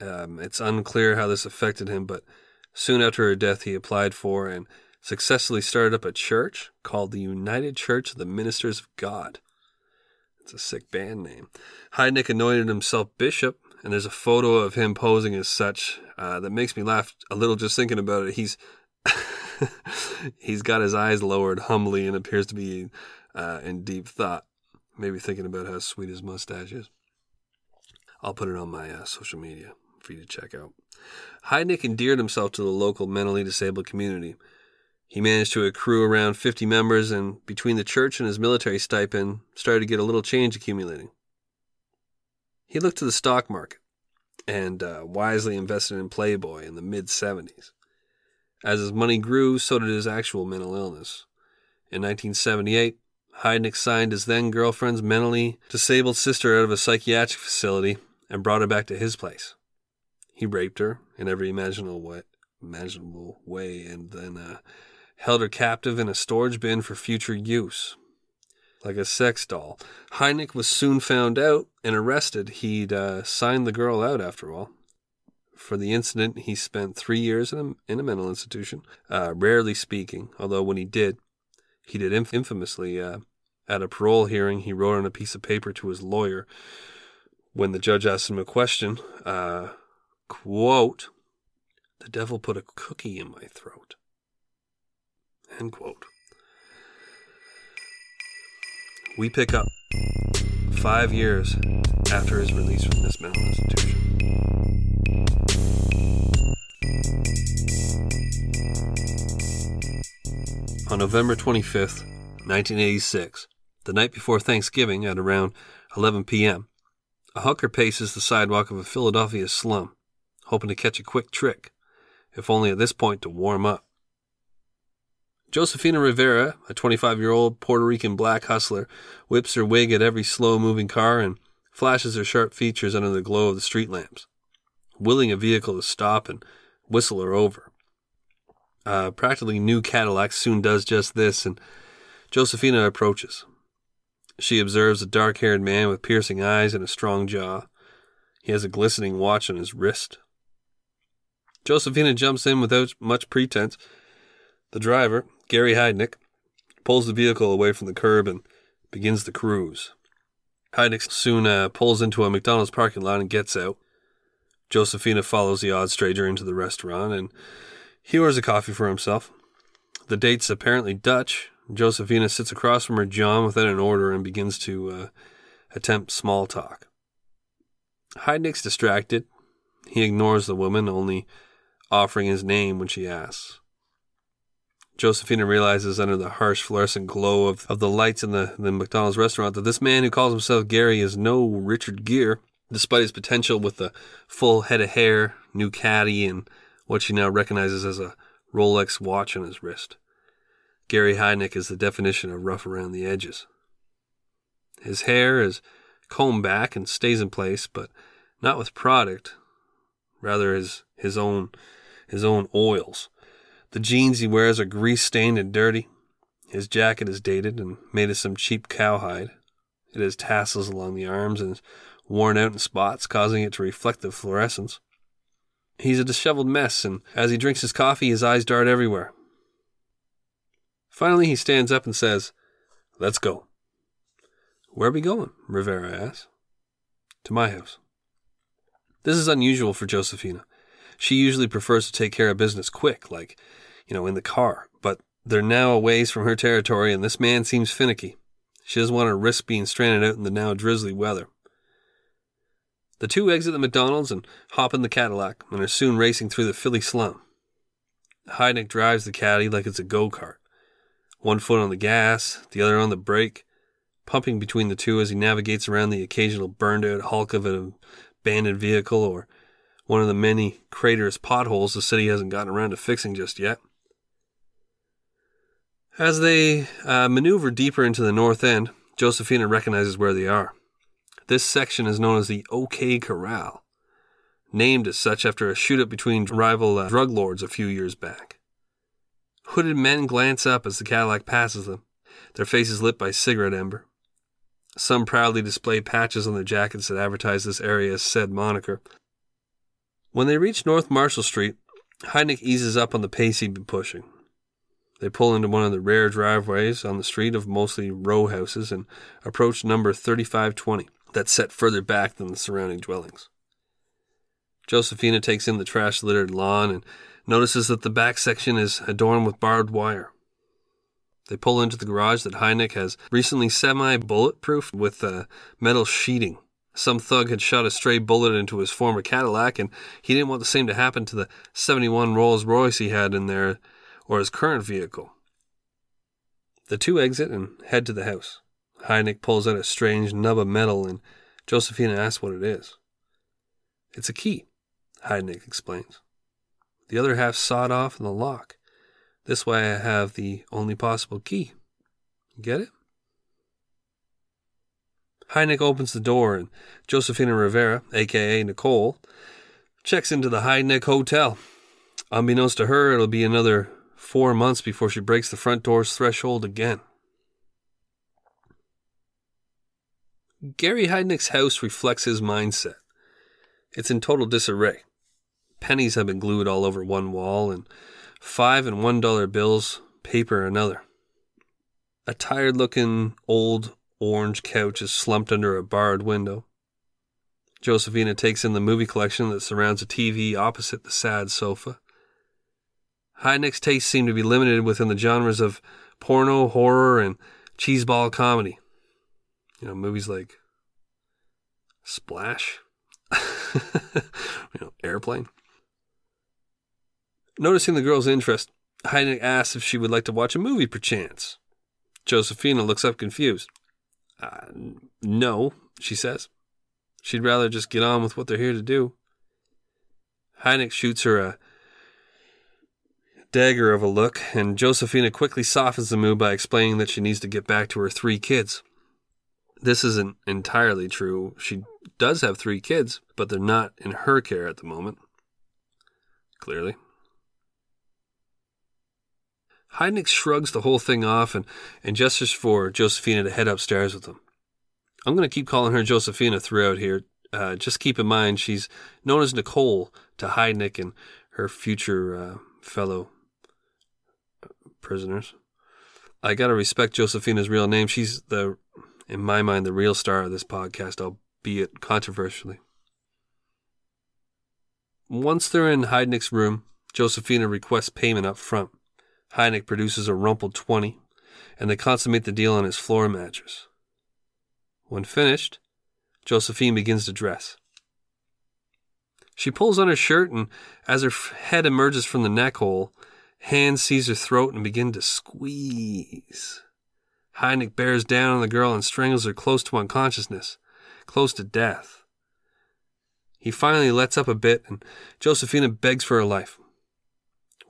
It's unclear how this affected him, but soon after her death, he applied for and successfully started up a church called the United Church of the Ministers of God. It's a sick band name. Heidnik anointed himself bishop, and there's a photo of him posing as such that makes me laugh a little just thinking about it. He's he's got his eyes lowered humbly and appears to be in deep thought, maybe thinking about how sweet his mustache is. I'll put it on my social media for you to check out. Heidnik endeared himself to the local mentally disabled community. He managed to accrue around 50 members, and between the church and his military stipend, started to get a little change accumulating. He looked to the stock market and wisely invested in Playboy in the mid-70s. As his money grew, so did his actual mental illness. In 1978, Heidnik signed his then-girlfriend's mentally disabled sister out of a psychiatric facility and brought her back to his place. He raped her in every imaginable way and then held her captive in a storage bin for future use. Like a sex doll, Heidnik was soon found out and arrested. He'd signed the girl out, after all. For the incident, he spent 3 years in a mental institution, rarely speaking, although when he did infamously. At a parole hearing, he wrote on a piece of paper to his lawyer when the judge asked him a question, quote, "The devil put a cookie in my throat," end quote. We pick up 5 years after his release from this mental institution. On November 25th, 1986, the night before Thanksgiving at around 11 p.m., a hooker paces the sidewalk of a Philadelphia slum, hoping to catch a quick trick, if only at this point to warm up. Josefina Rivera, a 25-year-old Puerto Rican black hustler, whips her wig at every slow-moving car and flashes her sharp features under the glow of the street lamps, willing a vehicle to stop and whistle her over. A practically new Cadillac soon does just this, and Josefina approaches. She observes a dark-haired man with piercing eyes and a strong jaw. He has a glistening watch on his wrist. Josefina jumps in without much pretense. The driver, Gary Heidnik, pulls the vehicle away from the curb and begins the cruise. Heidnik soon pulls into a McDonald's parking lot and gets out. Josefina follows the odd stranger into the restaurant, and he orders a coffee for himself. The date's apparently Dutch. Josefina sits across from her John without an order and begins to attempt small talk. Heidnik's distracted. He ignores the woman, only offering his name when she asks. Josefina realizes under the harsh fluorescent glow of the lights in the McDonald's restaurant that this man who calls himself Gary is no Richard Gere, despite his potential with the full head of hair, new caddy, and what she now recognizes as a Rolex watch on his wrist. Gary Heidnik is the definition of rough around the edges. His hair is combed back and stays in place, but not with product, rather his own oils. The jeans he wears are grease-stained and dirty. His jacket is dated and made of some cheap cowhide. It has tassels along the arms and is worn out in spots, causing it to reflect the fluorescence. He's a disheveled mess, and as he drinks his coffee, his eyes dart everywhere. Finally, he stands up and says, "Let's go." "Where are we going?" Rivera asks. "To my house." This is unusual for Josefina. She usually prefers to take care of business quick, like, in the car. But they're now a ways from her territory, and this man seems finicky. She doesn't want to risk being stranded out in the now drizzly weather. The two exit the McDonald's and hop in the Cadillac, and are soon racing through the Philly slum. Heidnik drives the caddy like it's a go-kart. One foot on the gas, the other on the brake, pumping between the two as he navigates around the occasional burned-out hulk of an abandoned vehicle or one of the many craterous potholes the city hasn't gotten around to fixing just yet. As they maneuver deeper into the north end, Josefina recognizes where they are. This section is known as the OK Corral, named as such after a shoot-up between rival drug lords a few years back. Hooded men glance up as the Cadillac passes them, their faces lit by cigarette ember. Some proudly display patches on their jackets that advertise this area as said moniker. When they reach North Marshall Street, Heidnik eases up on the pace he'd been pushing. They pull into one of the rare driveways on the street of mostly row houses and approach number 3520, that's set further back than the surrounding dwellings. Josefina takes in the trash-littered lawn and notices that the back section is adorned with barbed wire. They pull into the garage that Heidnik has recently semi-bulletproofed with metal sheeting Some thug had shot a stray bullet into his former Cadillac, and he didn't want the same to happen to the 71 Rolls-Royce he had in there or his current vehicle. The two exit and head to the house. Heidnik pulls out a strange nub of metal, and Josefina asks what it is. It's a key, Heidnik explains. The other half sawed off in the lock. This way I have the only possible key. Get it? Heidnik opens the door, and Josefina Rivera, a.k.a. Nicole, checks into the Heidnik Hotel. Unbeknownst to her, it'll be another 4 months before she breaks the front door's threshold again. Gary Heidnik's house reflects his mindset. It's in total disarray. Pennies have been glued all over one wall, and $5 and $1 bills paper another. A tired-looking old orange couch is slumped under a barred window. Josefina takes in the movie collection that surrounds a TV opposite the sad sofa. Heidnik's tastes seem to be limited within the genres of porno, horror, and cheeseball comedy. You know, movies like Splash, Airplane. Noticing the girl's interest, Heidnik asks if she would like to watch a movie, perchance. Josefina looks up confused. No, she says. She'd rather just get on with what they're here to do. Heidnik shoots her a dagger of a look, and Josefina quickly softens the mood by explaining that she needs to get back to her 3 kids. This isn't entirely true. She does have 3 kids, but they're not in her care at the moment. Clearly. Heidnik shrugs the whole thing off and gestures for Josefina to head upstairs with him. I'm going to keep calling her Josefina throughout here. Just keep in mind she's known as Nicole to Heidnik and her future fellow prisoners. I got to respect Josefina's real name. She's, in my mind, the real star of this podcast, albeit controversially. Once they're in Heidnik's room, Josefina requests payment up front. Heidnik produces a rumpled 20, and they consummate the deal on his floor mattress. When finished, Josephine begins to dress. She pulls on her shirt, and as her head emerges from the neck hole, hands seize her throat and begin to squeeze. Heidnik bears down on the girl and strangles her close to unconsciousness, close to death. He finally lets up a bit, and Josefina begs for her life.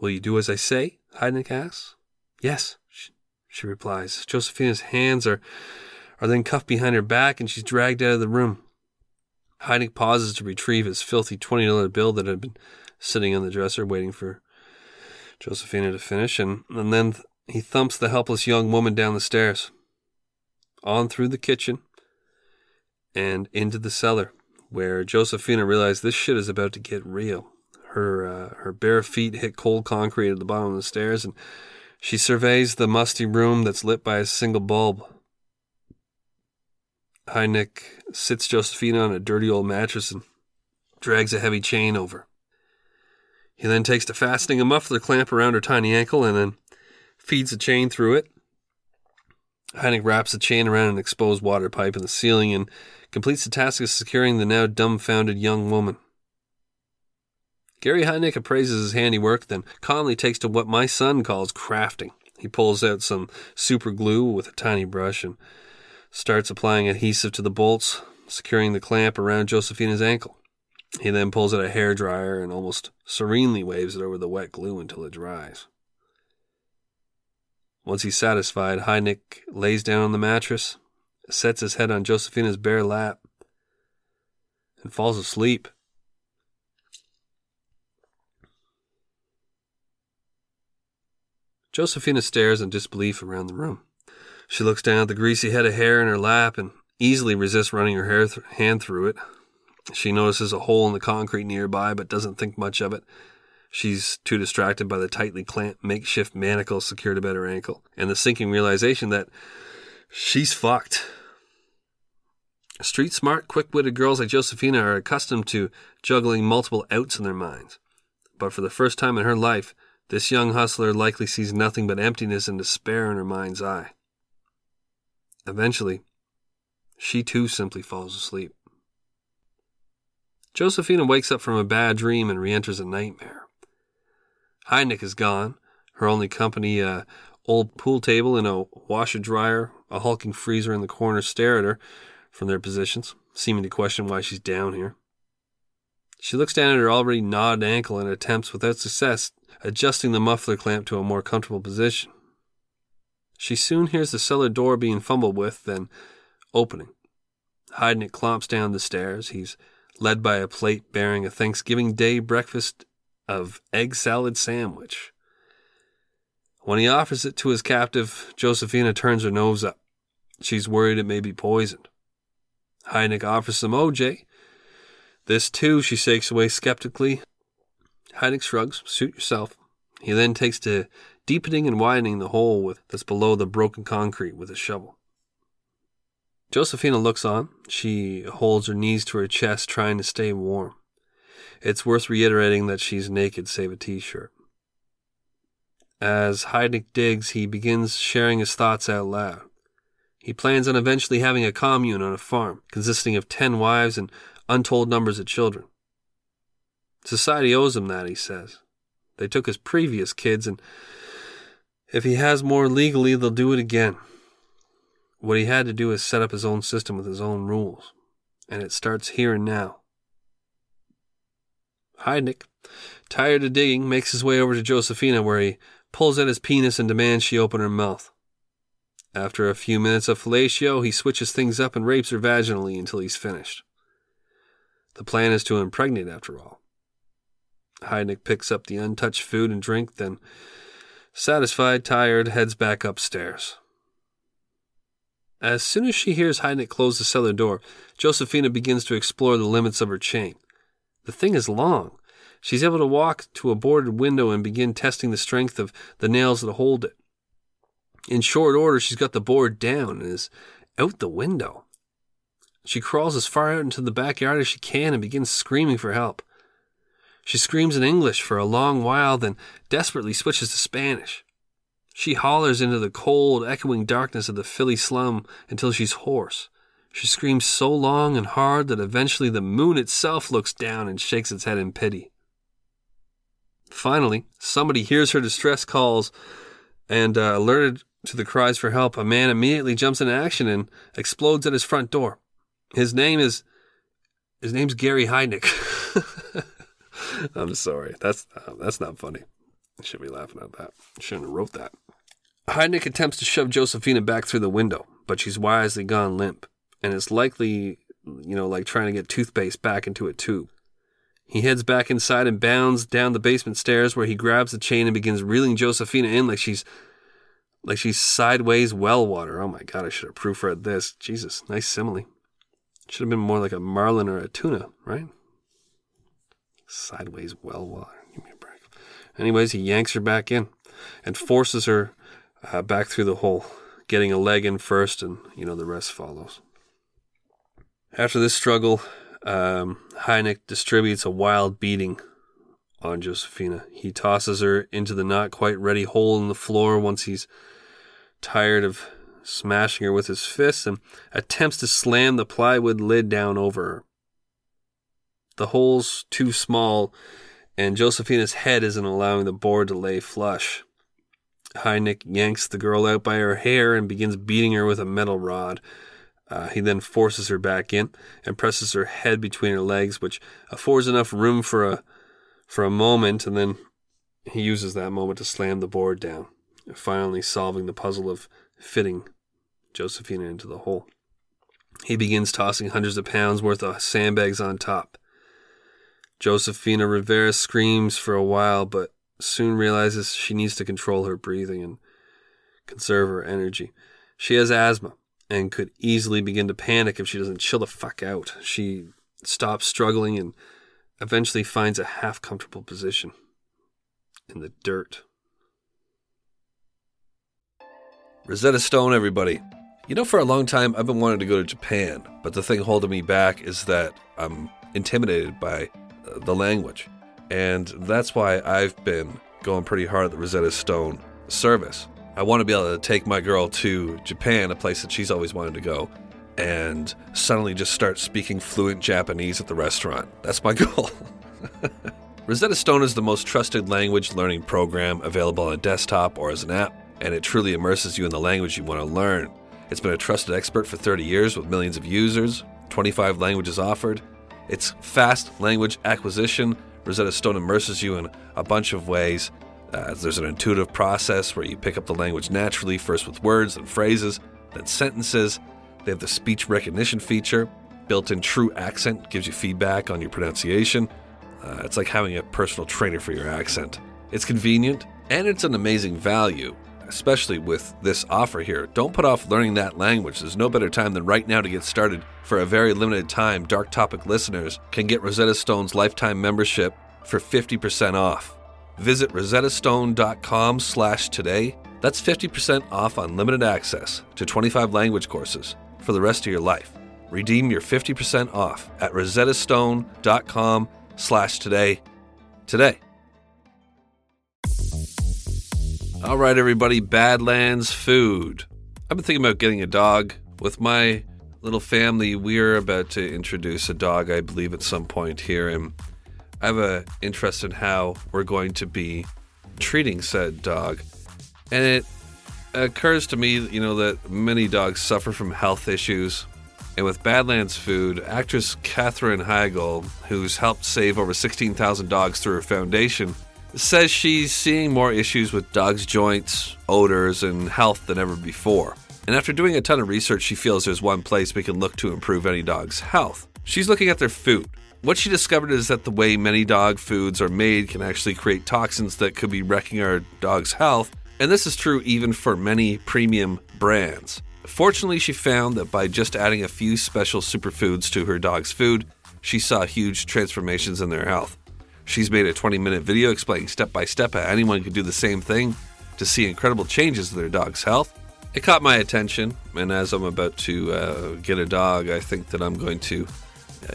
Will you do as I say? Heidnik asks. Yes, she replies. Josefina's hands are then cuffed behind her back, and she's dragged out of the room. Heidnik pauses to retrieve his filthy $20 bill that had been sitting on the dresser waiting for Josefina to finish, and then he thumps the helpless young woman down the stairs, on through the kitchen, and into the cellar, where Josefina realized this shit is about to get real. Her bare feet hit cold concrete at the bottom of the stairs, and she surveys the musty room that's lit by a single bulb. Heidnik sits Josefina on a dirty old mattress and drags a heavy chain over. He then takes to fastening a muffler clamp around her tiny ankle and then feeds the chain through it. Heidnik wraps the chain around an exposed water pipe in the ceiling and completes the task of securing the now dumbfounded young woman. Gary Heidnik appraises his handiwork, then calmly takes to what my son calls crafting. He pulls out some super glue with a tiny brush and starts applying adhesive to the bolts, securing the clamp around Josefina's ankle. He then pulls out a hairdryer and almost serenely waves it over the wet glue until it dries. Once he's satisfied, Heidnik lays down on the mattress, sets his head on Josefina's bare lap, and falls asleep. Josefina stares in disbelief around the room. She looks down at the greasy head of hair in her lap and easily resists running her hand through it. She notices a hole in the concrete nearby but doesn't think much of it. She's too distracted by the tightly clamped makeshift manacle secured about her ankle and the sinking realization that she's fucked. Street-smart, quick-witted girls like Josefina are accustomed to juggling multiple outs in their minds. But for the first time in her life, this young hustler likely sees nothing but emptiness and despair in her mind's eye. Eventually, she too simply falls asleep, Josefina wakes up from a bad dream and reenters a nightmare. Heidnik is gone, her only company, an old pool table and a washer-dryer, a hulking freezer in the corner stare at her from their positions, seeming to question why she's down here. She looks down at her already gnawed ankle and attempts, without success, adjusting the muffler clamp to a more comfortable position. She soon hears the cellar door being fumbled with, then opening. Heidnik clomps down the stairs. He's led by a plate bearing a Thanksgiving Day breakfast of egg salad sandwich. When he offers it to his captive, Josefina turns her nose up. She's worried it may be poisoned. Heidnik offers some OJ. This, too, she shakes away skeptically. Heidnik shrugs, suit yourself. He then takes to deepening and widening the hole that's below the broken concrete with a shovel. Josefina looks on. She holds her knees to her chest, trying to stay warm. It's worth reiterating that she's naked, save a t-shirt. As Heidnik digs, he begins sharing his thoughts out loud. He plans on eventually having a commune on a farm, consisting of 10 wives and untold numbers of children. Society owes him that, he says. They took his previous kids, and if he has more legally, they'll do it again. What he had to do is set up his own system with his own rules, and it starts here and now. Heidnik, tired of digging, makes his way over to Josefina, where he pulls out his penis and demands she open her mouth. After a few minutes of fellatio, he switches things up and rapes her vaginally until he's finished. The plan is to impregnate, after all. Heidnik picks up the untouched food and drink, then, satisfied, tired, heads back upstairs. As soon as she hears Heidnik close the cellar door, Josefina begins to explore the limits of her chain. The thing is long. She's able to walk to a boarded window and begin testing the strength of the nails that hold it. In short order, she's got the board down and is out the window. She crawls as far out into the backyard as she can and begins screaming for help. She screams in English for a long while, then desperately switches to Spanish. She hollers into the cold, echoing darkness of the Philly slum until she's hoarse. She screams so long and hard that eventually the moon itself looks down and shakes its head in pity. Finally, somebody hears her distress calls, and alerted to the cries for help, a man immediately jumps into action and explodes at his front door. His name's Gary Heidnik. I'm sorry. That's not funny. I should be laughing at that. Shouldn't have wrote that. Heidnik attempts to shove Josefina back through the window, but she's wisely gone limp, and it's likely, like trying to get toothpaste back into a tube. He heads back inside and bounds down the basement stairs, where he grabs the chain and begins reeling Josefina in like she's sideways well water. Oh my God, I should have proofread this. Jesus, nice simile. Should have been more like a marlin or a tuna, right? Sideways well water. Give me a break. Anyways, he yanks her back in and forces her back through the hole, getting a leg in first, and the rest follows. After this struggle, Heidnik distributes a wild beating on Josefina. He tosses her into the not quite ready hole in the floor once he's tired of smashing her with his fists, and attempts to slam the plywood lid down over her. The hole's too small, and Josefina's head isn't allowing the board to lay flush. Heidnik yanks the girl out by her hair and begins beating her with a metal rod. He then forces her back in and presses her head between her legs, which affords enough room for a moment, and then he uses that moment to slam the board down, finally solving the puzzle of fitting Josefina into the hole. He begins tossing hundreds of pounds worth of sandbags on top. Josefina Rivera screams for a while, but soon realizes she needs to control her breathing and conserve her energy. She has asthma and could easily begin to panic if she doesn't chill the fuck out. She stops struggling and eventually finds a half-comfortable position in the dirt. Rosetta Stone, everybody. For a long time, I've been wanting to go to Japan, but the thing holding me back is that I'm intimidated by the language. And that's why I've been going pretty hard at the Rosetta Stone service. I want to be able to take my girl to Japan, a place that she's always wanted to go, and suddenly just start speaking fluent Japanese at the restaurant. That's my goal. Rosetta Stone is the most trusted language learning program available on a desktop or as an app, and it truly immerses you in the language you want to learn. It's been a trusted expert for 30 years with millions of users, 25 languages offered. It's fast language acquisition. Rosetta Stone immerses you in a bunch of ways. There's an intuitive process where you pick up the language naturally, first with words and phrases, then sentences. They have the speech recognition feature. Built-in true accent gives you feedback on your pronunciation. It's like having a personal trainer for your accent. It's convenient, and it's an amazing value, especially with this offer here. Don't put off learning that language. There's no better time than right now to get started. For a very limited time, Dark Topic listeners can get Rosetta Stone's lifetime membership for 50% off. Visit rosettastone.com/today. That's 50% off unlimited access to 25 language courses for the rest of your life. Redeem your 50% off at rosettastone.com/today. Today. All right, everybody, Badlands Food. I've been thinking about getting a dog. With my little family, we're about to introduce a dog, I believe, at some point here. And I have an interest in how we're going to be treating said dog. And it occurs to me, that many dogs suffer from health issues. And with Badlands Food, actress Katherine Heigl, who's helped save over 16,000 dogs through her foundation, says she's seeing more issues with dogs' joints, odors, and health than ever before. And after doing a ton of research, she feels there's one place we can look to improve any dog's health. She's looking at their food. What she discovered is that the way many dog foods are made can actually create toxins that could be wrecking our dog's health, and this is true even for many premium brands. Fortunately, she found that by just adding a few special superfoods to her dog's food, she saw huge transformations in their health. She's made a 20-minute video explaining step-by-step how anyone could do the same thing to see incredible changes in their dog's health. It caught my attention, and as I'm about to get a dog, I think that I'm going to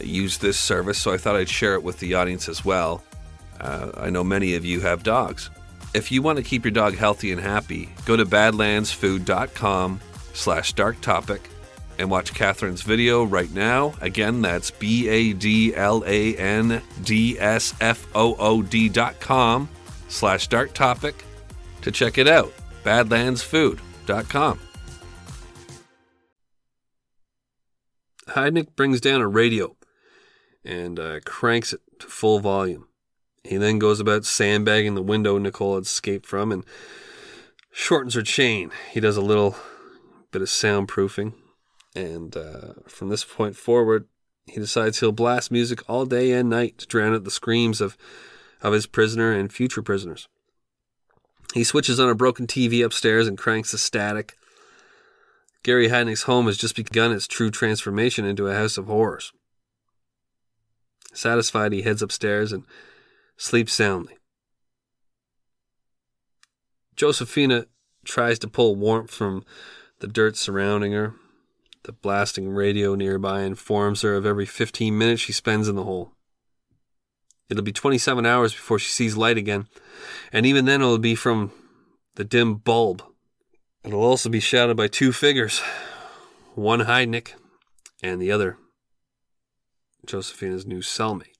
use this service, so I thought I'd share it with the audience as well. I know many of you have dogs. If you want to keep your dog healthy and happy, go to badlandsfood.com/darktopic and watch Catherine's video right now. Again, that's badlandsfood.com/darktopic to check it out. Badlandsfood.com. Heidnik brings down a radio and cranks it to full volume. He then goes about sandbagging the window Nicole had escaped from and shortens her chain. He does a little bit of soundproofing. And from this point forward, he decides he'll blast music all day and night to drown out the screams of his prisoner and future prisoners. He switches on a broken TV upstairs and cranks the static. Gary Heidnik's home has just begun its true transformation into a house of horrors. Satisfied, he heads upstairs and sleeps soundly. Josefina tries to pull warmth from the dirt surrounding her. The blasting radio nearby informs her of every 15 minutes she spends in the hole. It'll be 27 hours before she sees light again, and even then it'll be from the dim bulb. It'll also be shadowed by two figures, one Heidnik and the other Josefina's new cellmate.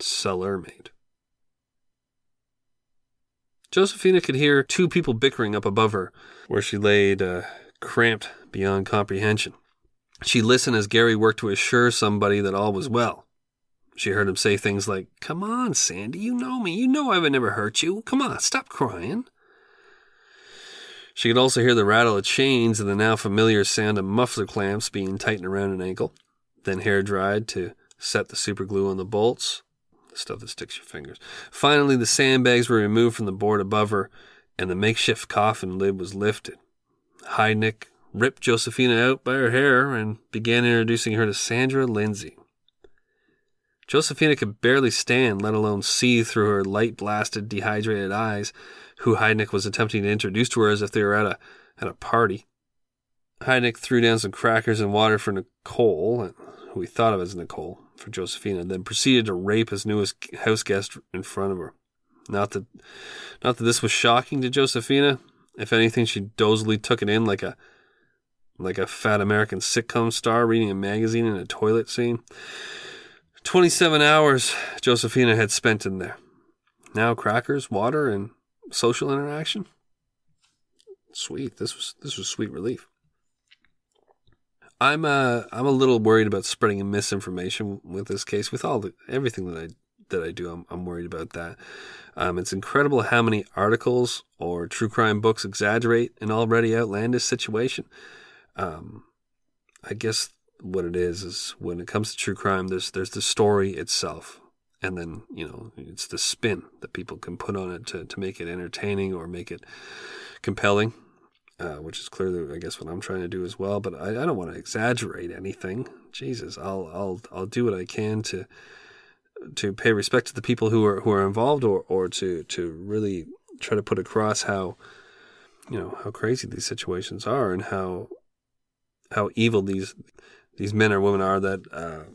Cellarmate. Josefina could hear two people bickering up above her, where she laid cramped beyond comprehension. She listened as Gary worked to assure somebody that all was well. She heard him say things like, "Come on, Sandy, you know me. You know I would never hurt you. Come on, stop crying." She could also hear the rattle of chains and the now familiar sound of muffler clamps being tightened around an ankle, then hair dried to set the super glue on the bolts, the stuff that sticks your fingers. Finally, the sandbags were removed from the board above her, and the makeshift coffin lid was lifted. Heidnik ripped Josefina out by her hair and began introducing her to Sandra Lindsay. Josefina could barely stand, let alone see through her light-blasted, dehydrated eyes, who Heidnik was attempting to introduce to her as if they were at a party. Heidnik threw down some crackers and water for Nicole, who he thought of as Nicole, for Josefina, then proceeded to rape his newest house guest in front of her. Not that this was shocking to Josefina. If anything, she dozily took it in like a like a fat American sitcom star reading a magazine in a toilet scene. 27 hours Josefina had spent in there. Now crackers, water, and social interaction. Sweet. This was sweet relief. I'm a little worried about spreading misinformation with this case. With all everything that I do, I'm worried about that. It's incredible how many articles or true crime books exaggerate an already outlandish situation. I guess what it is when it comes to true crime, there's the story itself. And then, you know, it's the spin that people can put on it to make it entertaining or make it compelling, which is clearly, I guess, what I'm trying to do as well. But I don't want to exaggerate anything. Jesus, I'll do what I can to pay respect to the people who are involved, or to really try to put across how, you know, how crazy these situations are and how evil these men or women are that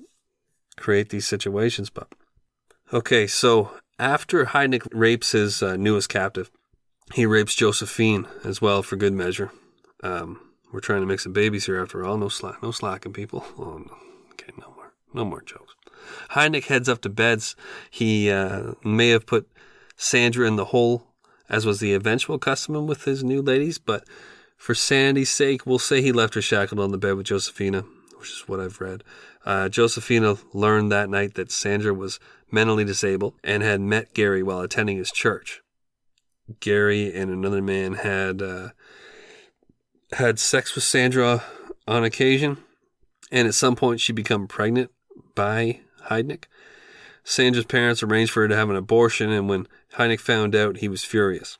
create these situations. But okay, so after Heidnik rapes his newest captive, he rapes Josephine as well, for good measure. We're trying to make some babies here after all. No slacking, people. Oh, no. Okay, no more jokes. Heidnik heads up to beds. He may have put Sandra in the hole, as was the eventual custom with his new ladies, but for Sandy's sake, we'll say he left her shackled on the bed with Josefina, which is what I've read. Josefina learned that night that Sandra was mentally disabled and had met Gary while attending his church. Gary and another man had had sex with Sandra on occasion, and at some point she became pregnant by Heidnik. Sandra's parents arranged for her to have an abortion, and when Heidnik found out, he was furious.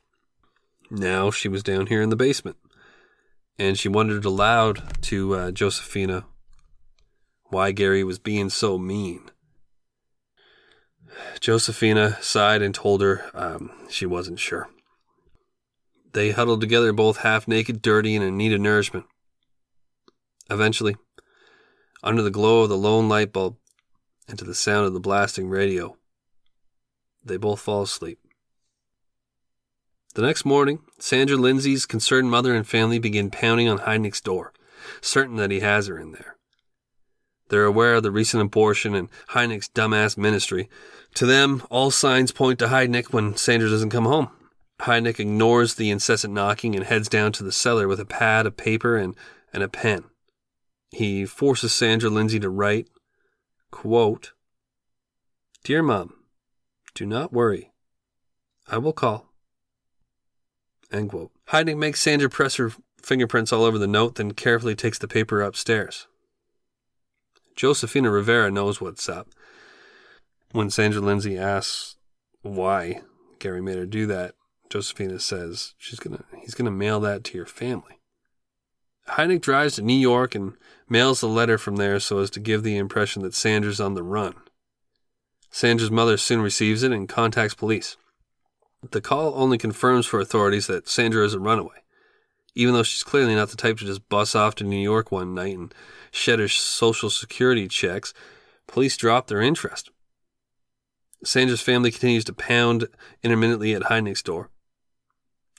Now she was down here in the basement, and she wondered aloud to Josefina why Gary was being so mean. Josefina sighed and told her she wasn't sure. They huddled together, both half-naked, dirty, and in need of nourishment. Eventually, under the glow of the lone light bulb and to the sound of the blasting radio, they both fall asleep. The next morning, Sandra Lindsay's concerned mother and family begin pounding on Heidnik's door, certain that he has her in there. They're aware of the recent abortion and Heidnik's dumbass ministry. To them, all signs point to Heidnik when Sandra doesn't come home. Heidnik ignores the incessant knocking and heads down to the cellar with a pad of paper and a pen. He forces Sandra Lindsay to write, quote, "Dear Mom, do not worry. I will call." End quote. Heidnik makes Sandra press her fingerprints all over the note, then carefully takes the paper upstairs. Josefina Rivera knows what's up. When Sandra Lindsay asks why Gary made her do that, Josefina says he's gonna mail that to your family. Heidnik drives to New York and mails the letter from there so as to give the impression that Sandra's on the run. Sandra's mother soon receives it and contacts police. The call only confirms for authorities that Sandra is a runaway, even though she's clearly not the type to just bus off to New York one night and shed her social security checks. Police dropped their interest. Sandra's family continues to pound intermittently at Heidnik's door.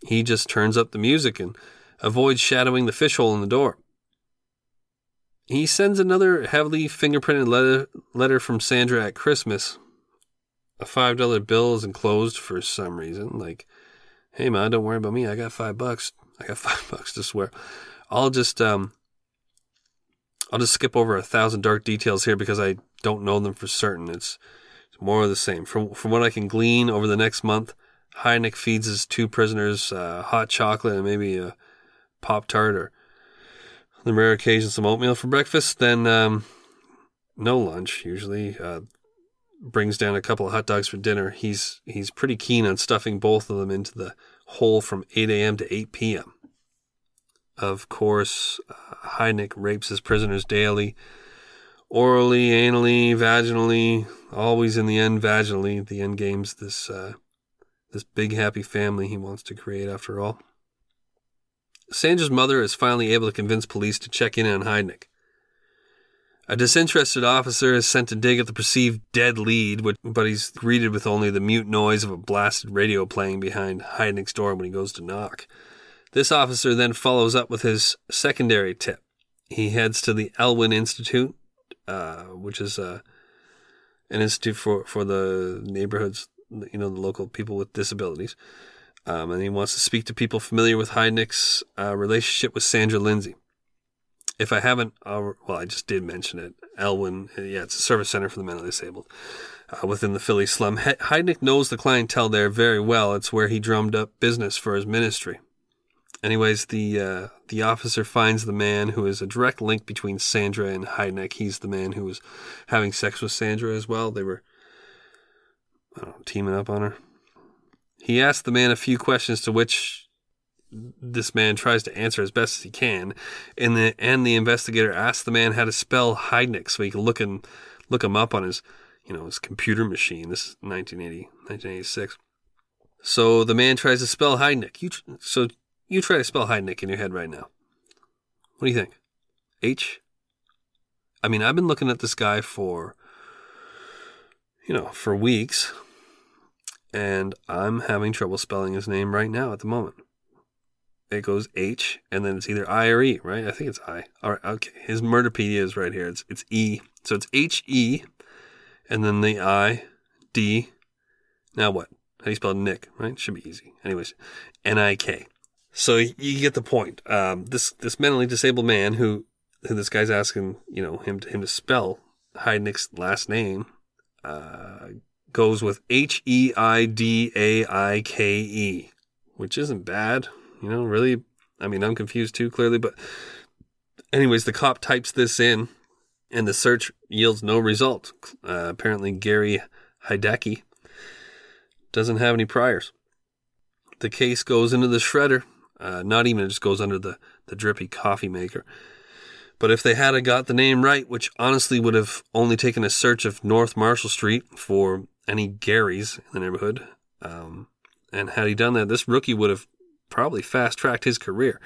He just turns up the music and avoids shadowing the fishhole in the door. He sends another heavily fingerprinted letter from Sandra at Christmas. A $5 bill is enclosed for some reason, like, "Hey, Ma, don't worry about me. I got $5. I got $5 to swear. I'll just skip over 1,000 dark details here because I don't know them for certain. It's more of the same. From what I can glean over the next month, Heidnik feeds his two prisoners hot chocolate and maybe a Pop-Tart, or on the rare occasion some oatmeal for breakfast. Then no lunch usually. Brings down a couple of hot dogs for dinner. He's pretty keen on stuffing both of them into the hole from 8 a.m. to 8 p.m. Of course, Heidnik rapes his prisoners daily, orally, anally, vaginally, always in the end vaginally. The end game's this big happy family he wants to create after all. Sandra's mother is finally able to convince police to check in on Heidnik. A disinterested officer is sent to dig at the perceived dead lead, but he's greeted with only the mute noise of a blasted radio playing behind Heidnik's door when he goes to knock. This officer then follows up with his secondary tip. He heads to the Elwyn Institute, which is an institute for the neighborhoods, you know, the local people with disabilities. And he wants to speak to people familiar with Heidnik's relationship with Sandra Lindsay. If I haven't, I just did mention it. Elwyn, yeah, it's a service center for the mentally disabled within the Philly slum. Heidnik knows the clientele there very well. It's where he drummed up business for his ministry. Anyways, the officer finds the man who is a direct link between Sandra and Heidnik. He's the man who was having sex with Sandra as well. They were teaming up on her. He asks the man a few questions, to which this man tries to answer as best as he can. In the end, the investigator asks the man how to spell Heidnik so he can look him up on his, his computer machine. This is 1986. So the man tries to spell Heidnik. You try to spell Heidnik in your head right now. What do you think? H? I mean, I've been looking at this guy for weeks, and I'm having trouble spelling his name right now at the moment. It goes H, and then it's either I or E, right? I think it's I. All right, okay. His Murderpedia is right here. It's E. So it's H-E, and then the I, D. Now what? How do you spell Nick, right? Should be easy. Anyways, N-I-K. So you get the point. This mentally disabled man who this guy's asking, him to spell Heidnik's last name, goes with H-E-I-D-A-I-K-E, which isn't bad. Really, I mean, I'm confused too, clearly. But anyways, the cop types this in, and the search yields no result. Apparently, Gary Heidnik doesn't have any priors. The case goes into the shredder. It just goes under the drippy coffee maker. But if they had got the name right, which honestly would have only taken a search of North Marshall Street for any Garys in the neighborhood, and had he done that, this rookie would have probably fast-tracked his career.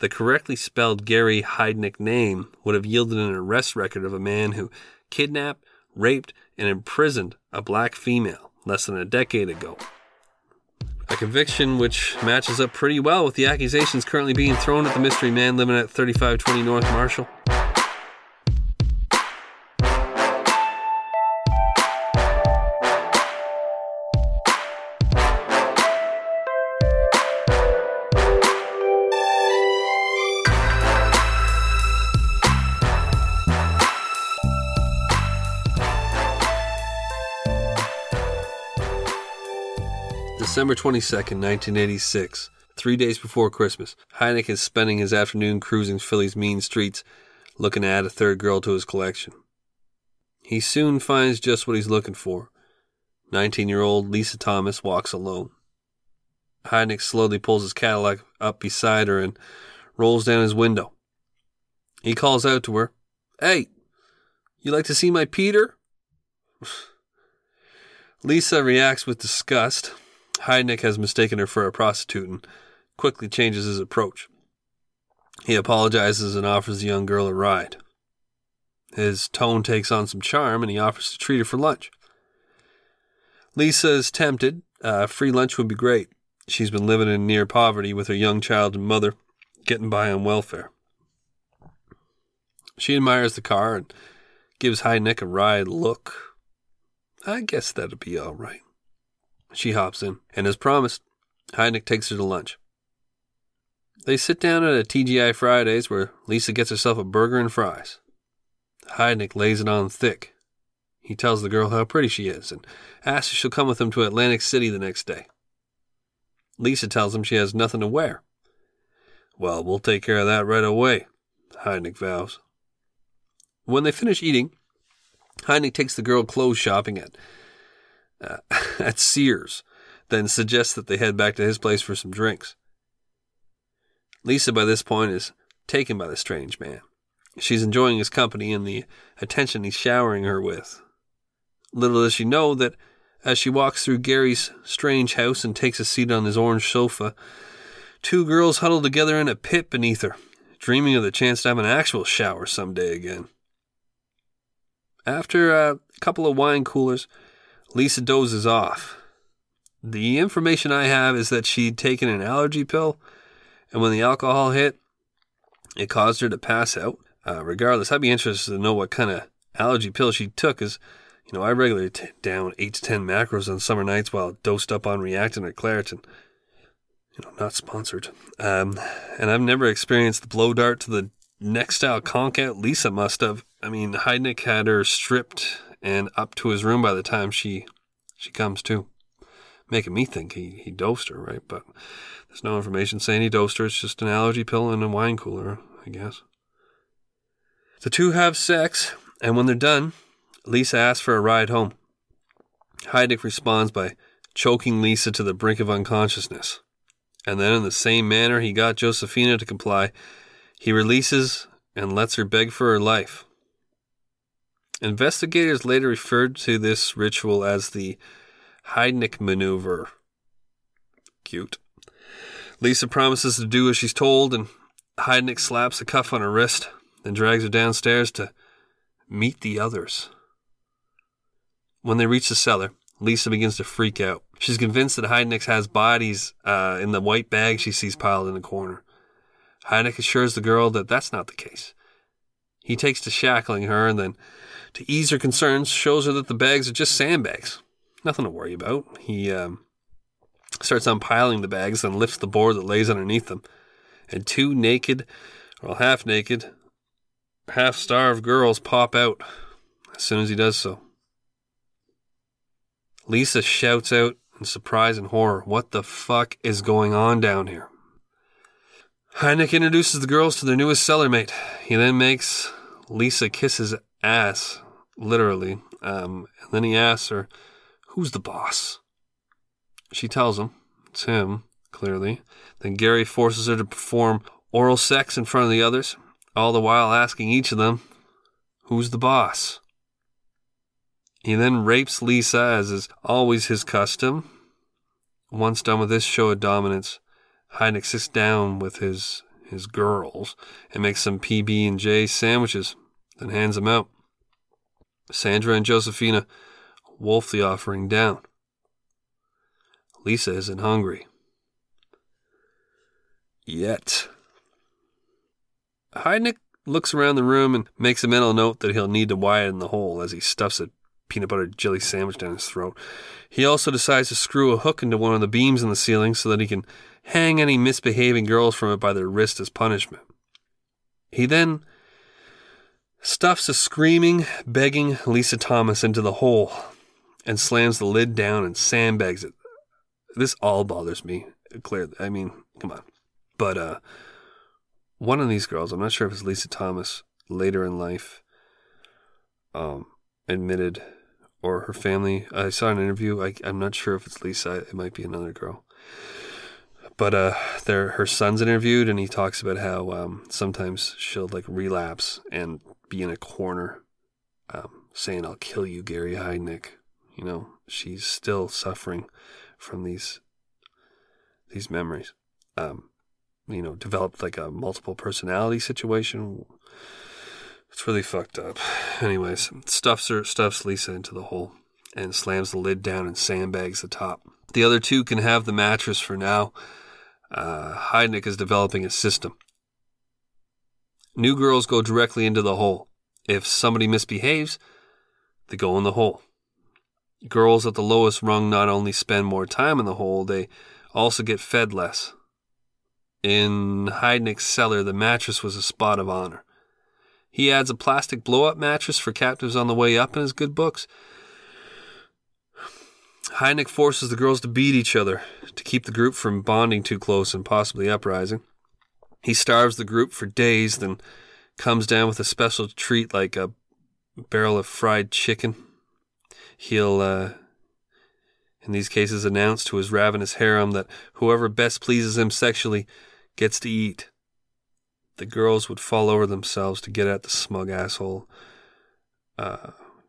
The correctly spelled Gary Heidnik name would have yielded an arrest record of a man who kidnapped, raped, and imprisoned a black female less than a decade ago. A conviction which matches up pretty well with the accusations currently being thrown at the mystery man living at 3520 North Marshall. December 22nd, 1986, 3 days before Christmas, Heidnik is spending his afternoon cruising Philly's mean streets, looking to add a third girl to his collection. He soon finds just what he's looking for. 19-year-old Lisa Thomas walks alone. Heidnik slowly pulls his Cadillac up beside her and rolls down his window. He calls out to her, "Hey, you like to see my Peter?" Lisa reacts with disgust. Heidnik has mistaken her for a prostitute and quickly changes his approach. He apologizes and offers the young girl a ride. His tone takes on some charm, and he offers to treat her for lunch. Lisa is tempted. Free lunch would be great. She's been living in near poverty with her young child and mother, getting by on welfare. She admires the car and gives Heidnik a wry look. I guess that'll be all right. She hops in, and as promised, Heidnik takes her to lunch. They sit down at a TGI Fridays where Lisa gets herself a burger and fries. Heidnik lays it on thick. He tells the girl how pretty she is and asks if she'll come with him to Atlantic City the next day. Lisa tells him she has nothing to wear. "Well, we'll take care of that right away," Heidnik vows. When they finish eating, Heidnik takes the girl clothes shopping at Sears, then suggests that they head back to his place for some drinks. Lisa, by this point, is taken by the strange man. She's enjoying his company and the attention he's showering her with. Little does she know that as she walks through Gary's strange house and takes a seat on his orange sofa, two girls huddle together in a pit beneath her, dreaming of the chance to have an actual shower someday again. After a couple of wine coolers, Lisa dozes off. The information I have is that she'd taken an allergy pill, and when the alcohol hit, it caused her to pass out. Regardless, I'd be interested to know what kind of allergy pill she took, as, you know, I regularly take down 8 to 10 macros on summer nights while dosed up on Reactin or Claritin. You know, not sponsored. And I've never experienced the blow dart to the neck style conk out Lisa must have. I mean, Heidnik had her stripped and up to his room by the time she comes to. Making me think he dosed her, right? But there's no information saying he dosed her. It's just an allergy pill and a wine cooler, I guess. The two have sex, and when they're done, Lisa asks for a ride home. Heidnik responds by choking Lisa to the brink of unconsciousness. And then in the same manner he got Josefina to comply, he releases and lets her beg for her life. Investigators later referred to this ritual as the Heidnik maneuver. Cute. Lisa promises to do as she's told, and Heidnik slaps a cuff on her wrist, then drags her downstairs to meet the others. When they reach the cellar, Lisa begins to freak out. She's convinced that Heidnik has bodies in the white bag she sees piled in the corner. Heidnik assures the girl that that's not the case. He takes to shackling her, and then, to ease her concerns, shows her that the bags are just sandbags. Nothing to worry about. He starts unpiling the bags, then lifts the board that lays underneath them. And two half-naked, half-starved girls pop out as soon as he does so. Lisa shouts out in surprise and horror, "What the fuck is going on down here?" Heidnik introduces the girls to their newest cellarmate. He then makes Lisa kiss his ass, literally, and then he asks her, "Who's the boss?" She tells him. It's him, clearly. Then Gary forces her to perform oral sex in front of the others, all the while asking each of them, "Who's the boss?" He then rapes Lisa, as is always his custom. Once done with this show of dominance, Heidnik sits down with his girls and makes some PB&J sandwiches, then hands them out. Sandra and Josefina wolf the offering down. Lisa isn't hungry. Yet. Heidnik looks around the room and makes a mental note that he'll need to widen the hole as he stuffs it. Peanut butter jelly sandwich down his throat. He also decides to screw a hook into one of the beams in the ceiling so that he can hang any misbehaving girls from it by their wrist as punishment. He then stuffs a screaming, begging Lisa Thomas into the hole and slams the lid down and sandbags it. This all bothers me, clearly. I mean, come on. But one of these girls, I'm not sure if it's Lisa Thomas later in life, admitted, or her family. I saw an interview. I'm not sure if it's Lisa. It might be another girl. But her son's interviewed, and he talks about how sometimes she'll relapse and be in a corner saying, "I'll kill you, Gary Heidnik." You know, she's still suffering from these memories. You know, developed a multiple personality situation. It's really fucked up. Anyways, stuffs Lisa into the hole and slams the lid down and sandbags the top. The other two can have the mattress for now. Heidnik is developing a system. New girls go directly into the hole. If somebody misbehaves, they go in the hole. Girls at the lowest rung not only spend more time in the hole, they also get fed less. In Heidnik's cellar, the mattress was a spot of honor. He adds a plastic blow-up mattress for captives on the way up in his good books. Heidnik forces the girls to beat each other to keep the group from bonding too close and possibly uprising. He starves the group for days, then comes down with a special treat like a barrel of fried chicken. He'll, in these cases, announce to his ravenous harem that whoever best pleases him sexually gets to eat. The girls would fall over themselves to get at the smug asshole,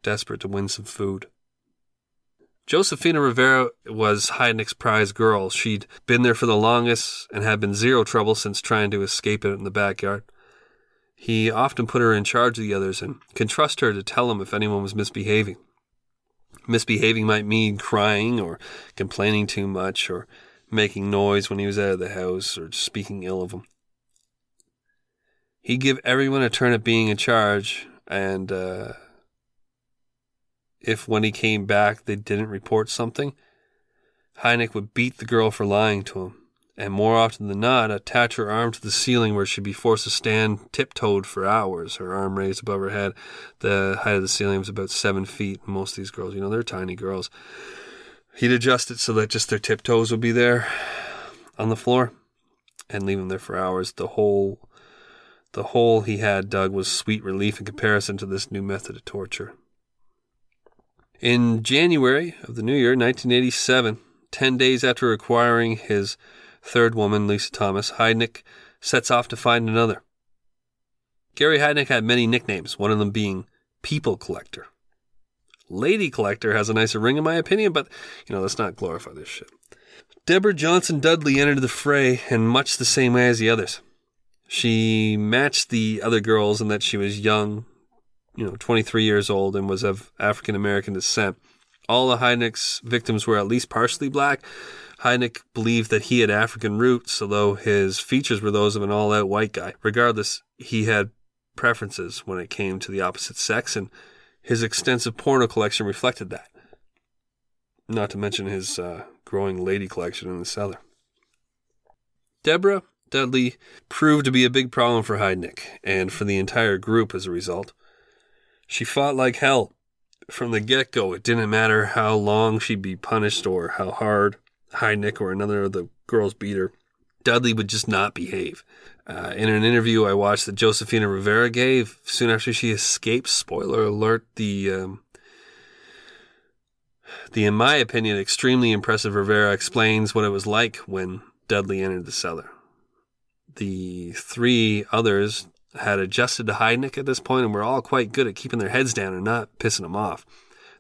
desperate to win some food. Josefina Rivera was Heidnik's prize girl. She'd been there for the longest and had been zero trouble since trying to escape it in the backyard. He often put her in charge of the others and could trust her to tell him if anyone was misbehaving. Misbehaving might mean crying or complaining too much or making noise when he was out of the house or speaking ill of him. He'd give everyone a turn at being in charge, and if when he came back they didn't report something, Heidnik would beat the girl for lying to him, and more often than not, attach her arm to the ceiling where she'd be forced to stand tiptoed for hours, her arm raised above her head. The height of the ceiling was about 7 feet. Most of these girls, you know, they're tiny girls. He'd adjust it so that just their tiptoes would be there on the floor and leave them there for hours. The hole he had dug was sweet relief in comparison to this new method of torture. In January of the new year, 1987, 10 days after acquiring his third woman, Lisa Thomas, Heidnik sets off to find another. Gary Heidnik had many nicknames, one of them being People Collector. Lady Collector has a nicer ring in my opinion, but, you know, let's not glorify this shit. Deborah Johnson Dudley entered the fray in much the same way as the others. She matched the other girls in that she was young, you know, 23 years old, and was of African-American descent. All of Heidnik's victims were at least partially black. Heidnik believed that he had African roots, although his features were those of an all-out white guy. Regardless, he had preferences when it came to the opposite sex, and his extensive porno collection reflected that. Not to mention his growing lady collection in the cellar. Deborah Dudley proved to be a big problem for Heidnik, and for the entire group as a result. She fought like hell. From the get-go, it didn't matter how long she'd be punished or how hard Heidnik or another of the girls beat her. Dudley would just not behave. In an interview I watched that Josefina Rivera gave soon after she escaped, spoiler alert, the in my opinion, extremely impressive Rivera explains what it was like when Dudley entered the cellar. The three others had adjusted to Heidnik at this point and were all quite good at keeping their heads down and not pissing him off.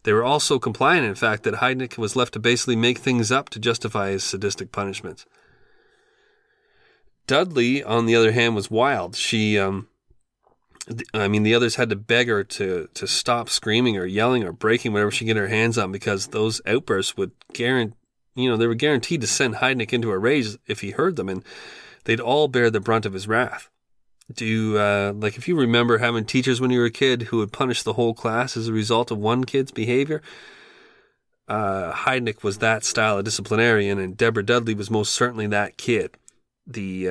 They were all so compliant, in fact, that Heidnik was left to basically make things up to justify his sadistic punishments. Dudley, on the other hand, was wild. She, the others had to beg her to stop screaming or yelling or breaking whatever she could get her hands on, because those outbursts would they were guaranteed to send Heidnik into a rage if he heard them, and they'd all bear the brunt of his wrath. Like if you remember having teachers when you were a kid who would punish the whole class as a result of one kid's behavior, Heidnik was that style of disciplinarian, and Deborah Dudley was most certainly that kid. The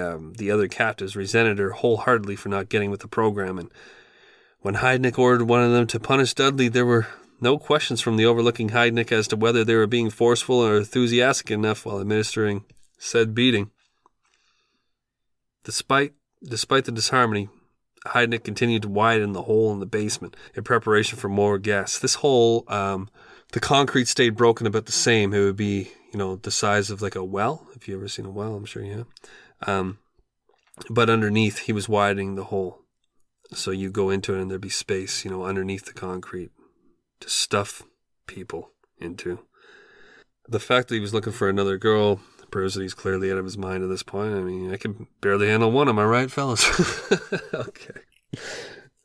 other captives resented her wholeheartedly for not getting with the program, and when Heidnik ordered one of them to punish Dudley, there were no questions from the overlooking Heidnik as to whether they were being forceful or enthusiastic enough while administering said beating. Despite the disharmony, Heidnik continued to widen the hole in the basement in preparation for more guests. This hole, the concrete stayed broken about the same. It would be, the size of like a well. If you've ever seen a well, I'm sure you have. But underneath, he was widening the hole. So you go into it and there'd be space, underneath the concrete to stuff people into. The fact that he was looking for another girl proves that he's clearly out of his mind at this point. I mean, I can barely handle one, am I right, fellas? Okay.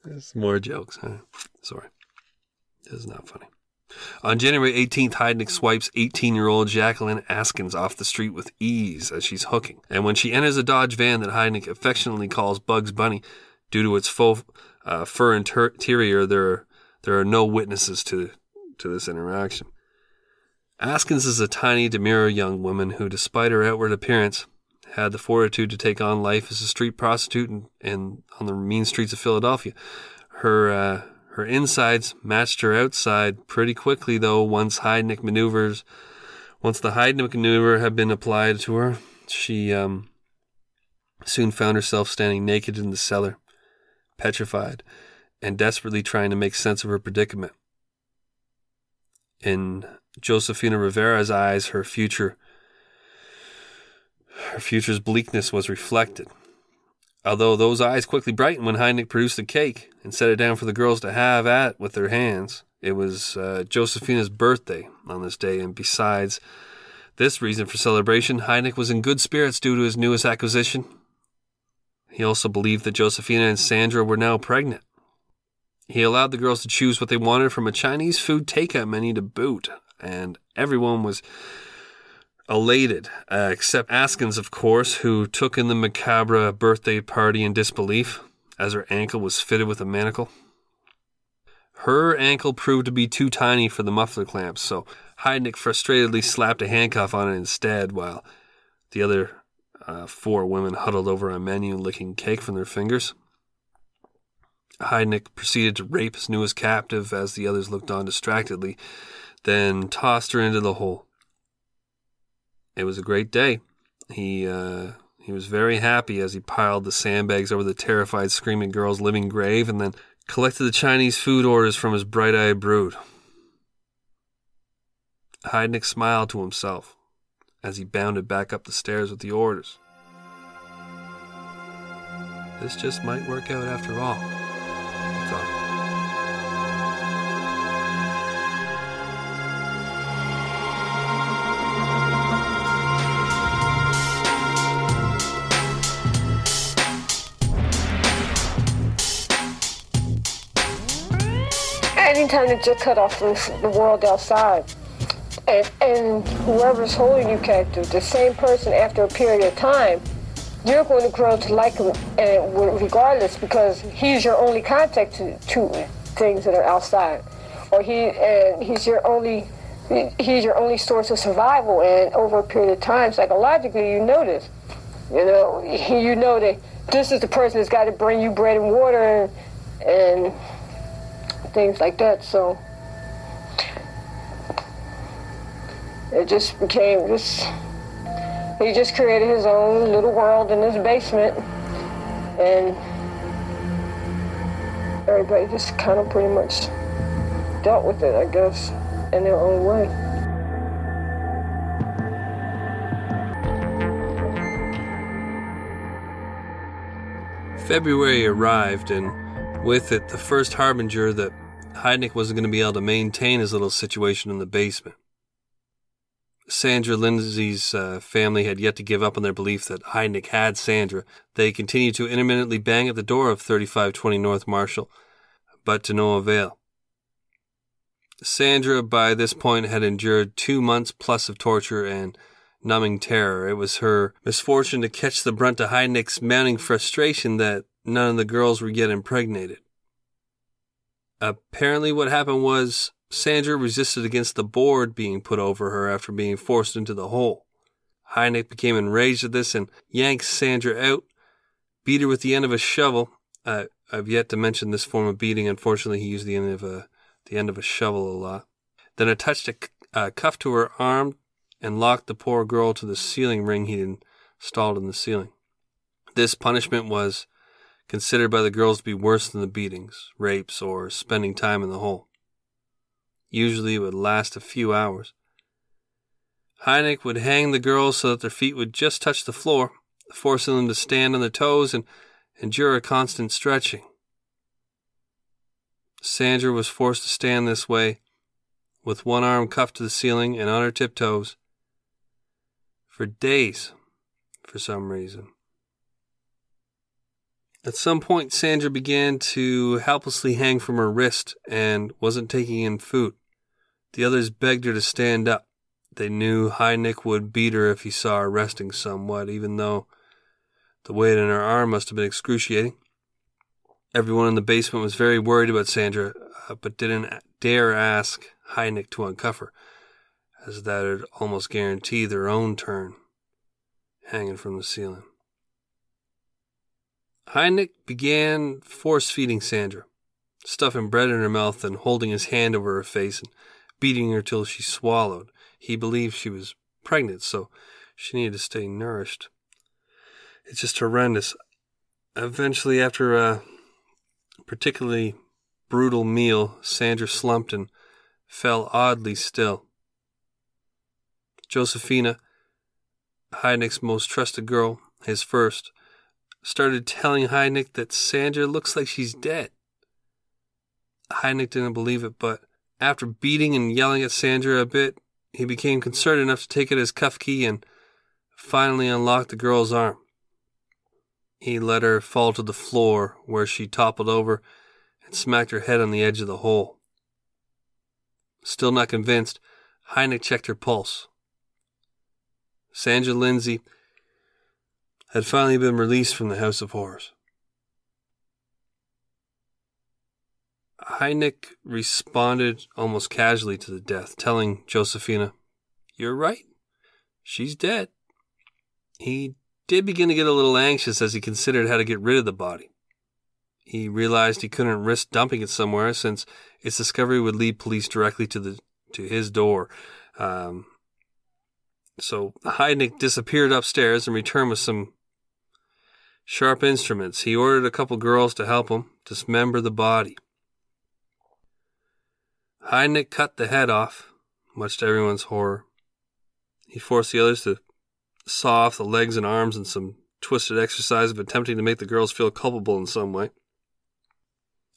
There's more jokes, huh? Sorry. This is not funny. On January 18th, Heidnik swipes 18-year-old Jacqueline Askins off the street with ease as she's hooking. And when she enters a Dodge van that Heidnik affectionately calls Bugs Bunny, due to its faux fur interior, there are no witnesses to this interaction. Askins is a tiny, demure young woman who, despite her outward appearance, had the fortitude to take on life as a street prostitute and on the mean streets of Philadelphia. Her insides matched her outside pretty quickly, though, once the Heidnik maneuver had been applied to her, she soon found herself standing naked in the cellar, petrified, and desperately trying to make sense of her predicament. In Josefina Rivera's eyes, her future's bleakness was reflected. Although those eyes quickly brightened when Heidnik produced the cake and set it down for the girls to have at with their hands. It was Josefina's birthday on this day, and besides this reason for celebration, Heidnik was in good spirits due to his newest acquisition. He also believed that Josefina and Sandra were now pregnant. He allowed the girls to choose what they wanted from a Chinese food takeout menu to boot, and everyone was elated, except Askins, of course, who took in the macabre birthday party in disbelief. as her ankle was fitted with a manacle. Her ankle proved to be too tiny for the muffler clamps, so Heidnik frustratedly slapped a handcuff on it instead, while the other four women huddled over a menu licking cake from their fingers. Heidnik proceeded to rape his newest captive as the others looked on distractedly, then tossed her into the hole. It was a great day. He was very happy as he piled the sandbags over the terrified screaming girl's living grave and then collected the Chinese food orders from his bright-eyed brood. Heidnik smiled to himself as he bounded back up the stairs with the orders. This just might work out after all, he thought. Anytime it just cut off the world outside. And whoever's holding you captive, the same person after a period of time, you're going to grow to like him and regardless, because he's your only contact to things that are outside. Or he's your only source of survival, and over a period of time, psychologically, you notice. You know that this is the person that's got to bring you bread and water and things like that, so it just became this. He just created his own little world in his basement, and everybody just kind of pretty much dealt with it, I guess, in their own way. February arrived, and with it, the first harbinger that Heidnik wasn't going to be able to maintain his little situation in the basement. Sandra Lindsay's family had yet to give up on their belief that Heidnik had Sandra. They continued to intermittently bang at the door of 3520 North Marshall, but to no avail. Sandra, by this point, had endured 2 months plus of torture and numbing terror. It was her misfortune to catch the brunt of Heidnik's mounting frustration that none of the girls were yet impregnated. Apparently what happened was Sandra resisted against the board being put over her after being forced into the hole. Heidnik became enraged at this and yanked Sandra out, beat her with the end of a shovel. I've yet to mention this form of beating. Unfortunately, he used the end of a shovel a lot. Then attached a cuff to her arm and locked the poor girl to the ceiling ring he'd installed in the ceiling. This punishment was considered by the girls to be worse than the beatings, rapes, or spending time in the hole. Usually it would last a few hours. Heidnik would hang the girls so that their feet would just touch the floor, forcing them to stand on their toes and endure a constant stretching. Sandra was forced to stand this way, with one arm cuffed to the ceiling and on her tiptoes, for days, for some reason. At some point, Sandra began to helplessly hang from her wrist and wasn't taking in food. The others begged her to stand up. They knew Heidnik would beat her if he saw her resting somewhat, even though the weight in her arm must have been excruciating. Everyone in the basement was very worried about Sandra, but didn't dare ask Heidnik to uncuff her, as that would almost guarantee their own turn, hanging from the ceiling. Heidnik began force-feeding Sandra, stuffing bread in her mouth and holding his hand over her face and beating her till she swallowed. He believed she was pregnant, so she needed to stay nourished. It's just horrendous. Eventually, after a particularly brutal meal, Sandra slumped and fell oddly still. Josefina, Heidnik's most trusted girl, his first, started telling Heidnik that Sandra looks like she's dead. Heidnik didn't believe it, but after beating and yelling at Sandra a bit, he became concerned enough to take out his cuff key and finally unlocked the girl's arm. He let her fall to the floor, where she toppled over and smacked her head on the edge of the hole. Still not convinced, Heidnik checked her pulse. Sandra Lindsay had finally been released from the House of Horrors. Heidnik responded almost casually to the death, telling Josefina, "You're right. She's dead." He did begin to get a little anxious as he considered how to get rid of the body. He realized he couldn't risk dumping it somewhere since its discovery would lead police directly to his door. So Heidnik disappeared upstairs and returned with some sharp instruments. He ordered a couple girls to help him dismember the body. Heidnik cut the head off, much to everyone's horror. He forced the others to saw off the legs and arms in some twisted exercise of attempting to make the girls feel culpable in some way.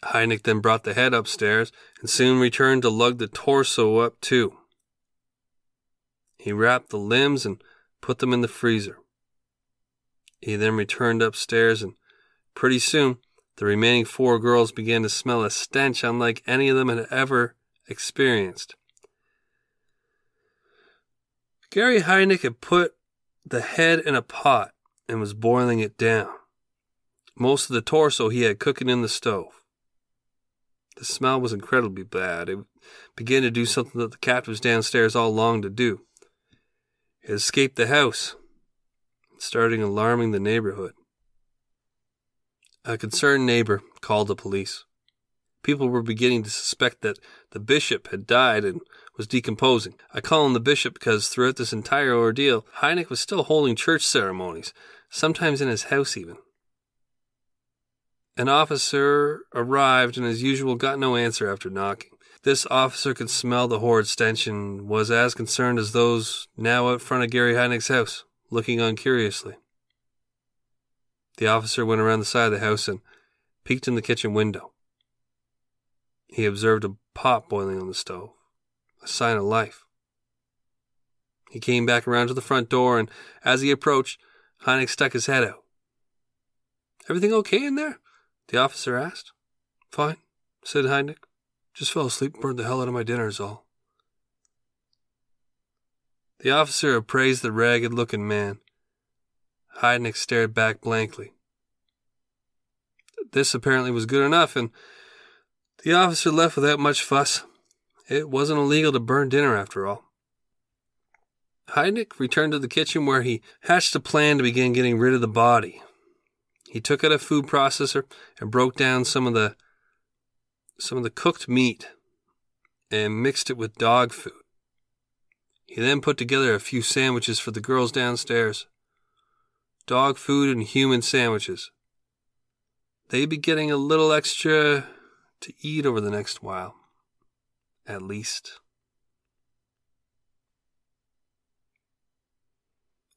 Heidnik then brought the head upstairs and soon returned to lug the torso up too. He wrapped the limbs and put them in the freezer. He then returned upstairs, and pretty soon the remaining four girls began to smell a stench unlike any of them had ever experienced. Gary Heidnik had put the head in a pot and was boiling it down. Most of the torso he had cooking in the stove. The smell was incredibly bad. It began to do something that the captives downstairs all longed to do. It escaped the house, starting alarming the neighborhood. A concerned neighbor called the police. People were beginning to suspect that the bishop had died and was decomposing. I call him the bishop because throughout this entire ordeal, Heidnik was still holding church ceremonies, sometimes in his house even. An officer arrived and, as usual, got no answer after knocking. This officer could smell the horrid stench and was as concerned as those now out front of Gary Heidnik's house, looking on curiously. The officer went around the side of the house and peeked in the kitchen window. He observed a pot boiling on the stove, a sign of life. He came back around to the front door, and as he approached, Heidnik stuck his head out. "Everything okay in there?" the officer asked. "Fine," said Heidnik. "Just fell asleep and burned the hell out of my dinner is all." The officer appraised the ragged-looking man. Heidnik stared back blankly. This apparently was good enough, and the officer left without much fuss. It wasn't illegal to burn dinner after all. Heidnik returned to the kitchen where he hatched a plan to begin getting rid of the body. He took out a food processor and broke down some of the cooked meat and mixed it with dog food. He then put together a few sandwiches for the girls downstairs. Dog food and human sandwiches. They'd be getting a little extra to eat over the next while, at least.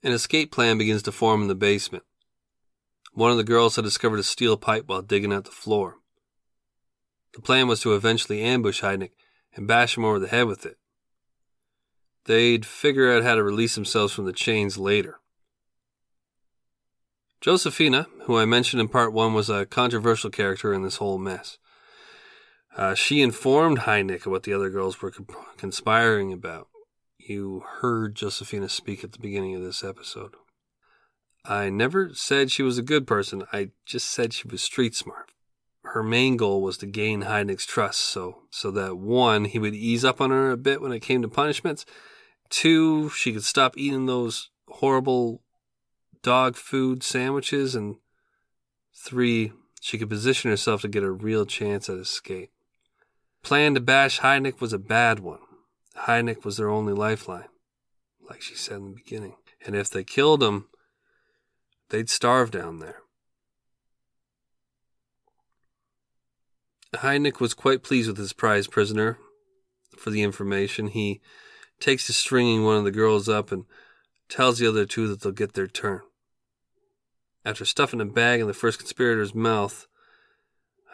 An escape plan begins to form in the basement. One of the girls had discovered a steel pipe while digging out the floor. The plan was to eventually ambush Heidnik and bash him over the head with it. They'd figure out how to release themselves from the chains later. Josefina, who I mentioned in part one, was a controversial character in this whole mess. She informed Heidnik of what the other girls were conspiring about. You heard Josefina speak at the beginning of this episode. I never said she was a good person. I just said she was street smart. Her main goal was to gain Heidnik's trust so that, one, he would ease up on her a bit when it came to punishments. Two, she could stop eating those horrible dog food sandwiches. And three, she could position herself to get a real chance at escape. Plan to bash Heidnik was a bad one. Heidnik was their only lifeline, like she said in the beginning. And if they killed him, they'd starve down there. Heidnik was quite pleased with his prize prisoner for the information. He takes to stringing one of the girls up and tells the other two that they'll get their turn. After stuffing a bag in the first conspirator's mouth,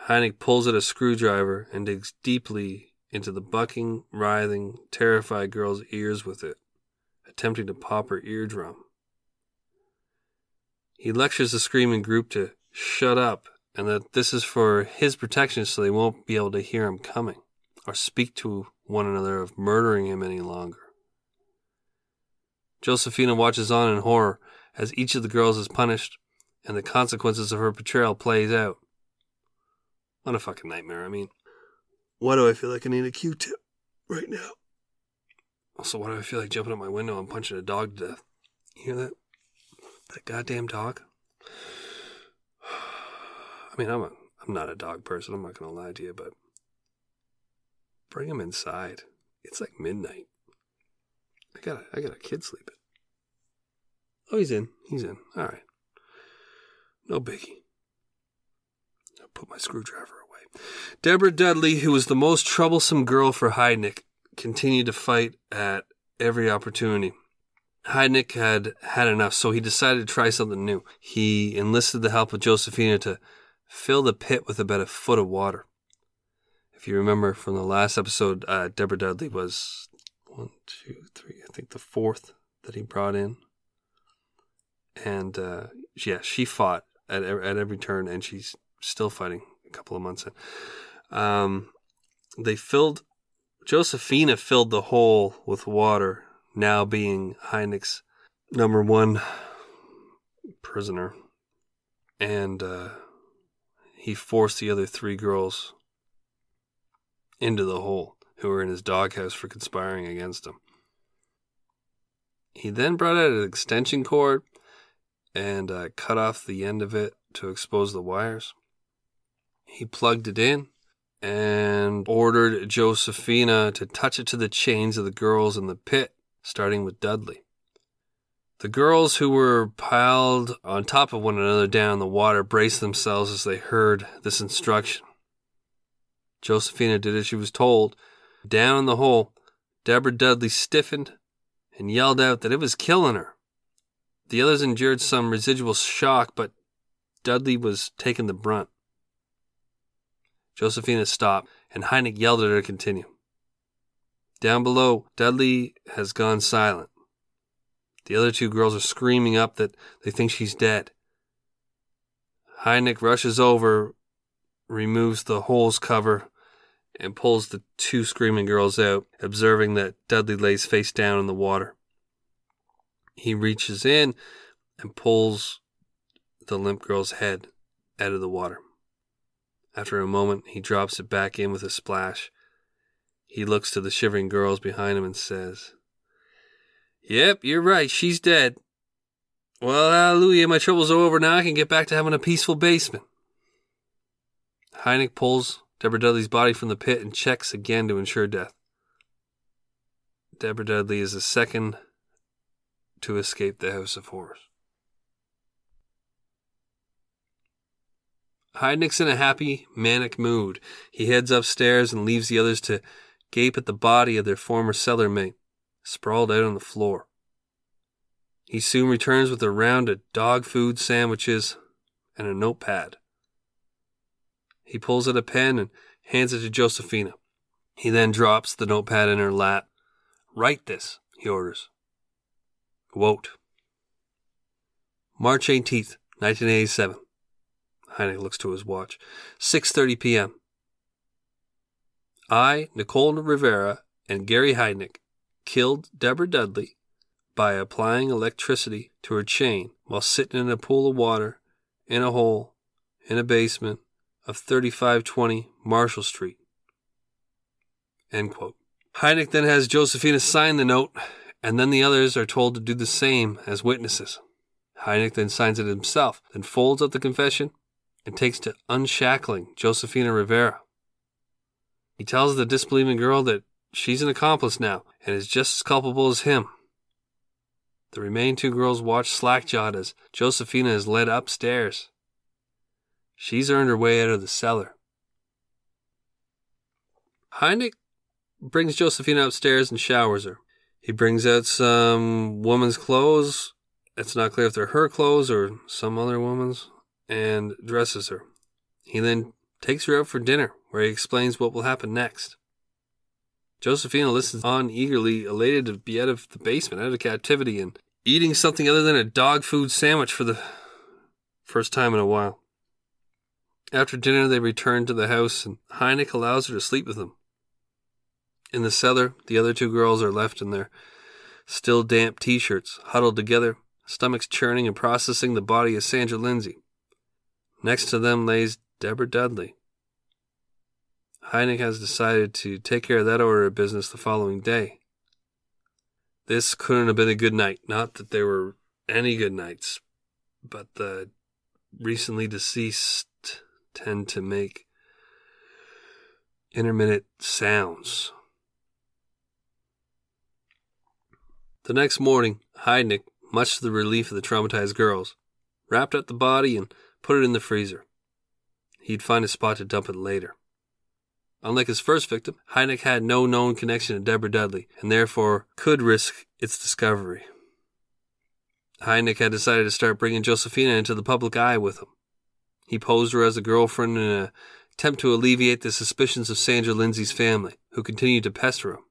Heidnik pulls out a screwdriver and digs deeply into the bucking, writhing, terrified girl's ears with it, attempting to pop her eardrum. He lectures the screaming group to shut up, and that this is for his protection so they won't be able to hear him coming or speak to one another of murdering him any longer. Josefina watches on in horror as each of the girls is punished and the consequences of her betrayal plays out. What a fucking nightmare, I mean. Why do I feel like I need a Q-tip right now? Also, why do I feel like jumping out my window and punching a dog to death? You hear that? That goddamn dog. I mean, I'm not a dog person. I'm not going to lie to you, but bring him inside. It's like midnight. I got a kid sleeping. Oh, he's in. All right. No biggie. I'll put my screwdriver away. Deborah Dudley, who was the most troublesome girl for Heidnik, continued to fight at every opportunity. Heidnik had had enough, so he decided to try something new. He enlisted the help of Josefina to fill the pit with about a foot of water. If you remember from the last episode, Deborah Dudley was one, two, three, I think the fourth that he brought in. And she fought at every turn, and she's still fighting a couple of months in. Josefina filled the hole with water, now being Heidnik's number one prisoner. And he forced the other three girls into the hole, who were in his doghouse for conspiring against him. He then brought out an extension cord and cut off the end of it to expose the wires. He plugged it in and ordered Josefina to touch it to the chains of the girls in the pit, starting with Dudley. The girls, who were piled on top of one another down the water, braced themselves as they heard this instruction. Josefina did as she was told. Down in the hole, Deborah Dudley stiffened and yelled out that it was killing her. The others endured some residual shock, but Dudley was taking the brunt. Josefina stopped, and Heidnik yelled at her to continue. Down below, Dudley has gone silent. The other two girls are screaming up that they think she's dead. Heidnik rushes over, removes the hole's cover, and pulls the two screaming girls out, observing that Dudley lays face down in the water. He reaches in and pulls the limp girl's head out of the water. After a moment, he drops it back in with a splash. He looks to the shivering girls behind him and says, "Yep, you're right, she's dead. Well, hallelujah, my troubles are over now. I can get back to having a peaceful basement." Heidnik pulls Deborah Dudley's body from the pit and checks again to ensure death. Deborah Dudley is the second to escape the House of Horrors. Heidnik's in a happy, manic mood. He heads upstairs and leaves the others to gape at the body of their former cellar mate, sprawled out on the floor. He soon returns with a round of dog food sandwiches and a notepad. He pulls out a pen and hands it to Josefina. He then drops the notepad in her lap. "Write this," he orders. Quote, March 18th, 1987. Heidnik looks to his watch. 6:30 p.m. I, Nicole Rivera, and Gary Heidnik killed Deborah Dudley by applying electricity to her chain while sitting in a pool of water in a hole in a basement of 3520 Marshall Street. End quote. Heidnik then has Josefina sign the note, and then the others are told to do the same as witnesses. Heidnik then signs it himself, then folds up the confession and takes to unshackling Josefina Rivera. He tells the disbelieving girl that she's an accomplice now and is just as culpable as him. The remaining two girls watch slack-jawed as Josefina is led upstairs. She's earned her way out of the cellar. Heidnik brings Josefina upstairs and showers her. He brings out some woman's clothes. It's not clear if they're her clothes or some other woman's, and dresses her. He then takes her out for dinner, where he explains what will happen next. Josefina listens on eagerly, elated to be out of the basement, out of captivity, and eating something other than a dog food sandwich for the first time in a while. After dinner, they return to the house, and Heidnik allows her to sleep with him. In the cellar, the other two girls are left in their still damp t-shirts, huddled together, stomachs churning and processing the body of Sandra Lindsay. Next to them lays Deborah Dudley. Heidnik has decided to take care of that order of business the following day. This couldn't have been a good night. Not that there were any good nights, but the recently deceased tend to make intermittent sounds. The next morning, Heidnik, much to the relief of the traumatized girls, wrapped up the body and put it in the freezer. He'd find a spot to dump it later. Unlike his first victim, Heidnik had no known connection to Deborah Dudley, and therefore could risk its discovery. Heidnik had decided to start bringing Josefina into the public eye with him. He posed her as a girlfriend in an attempt to alleviate the suspicions of Sandra Lindsay's family, who continued to pester him.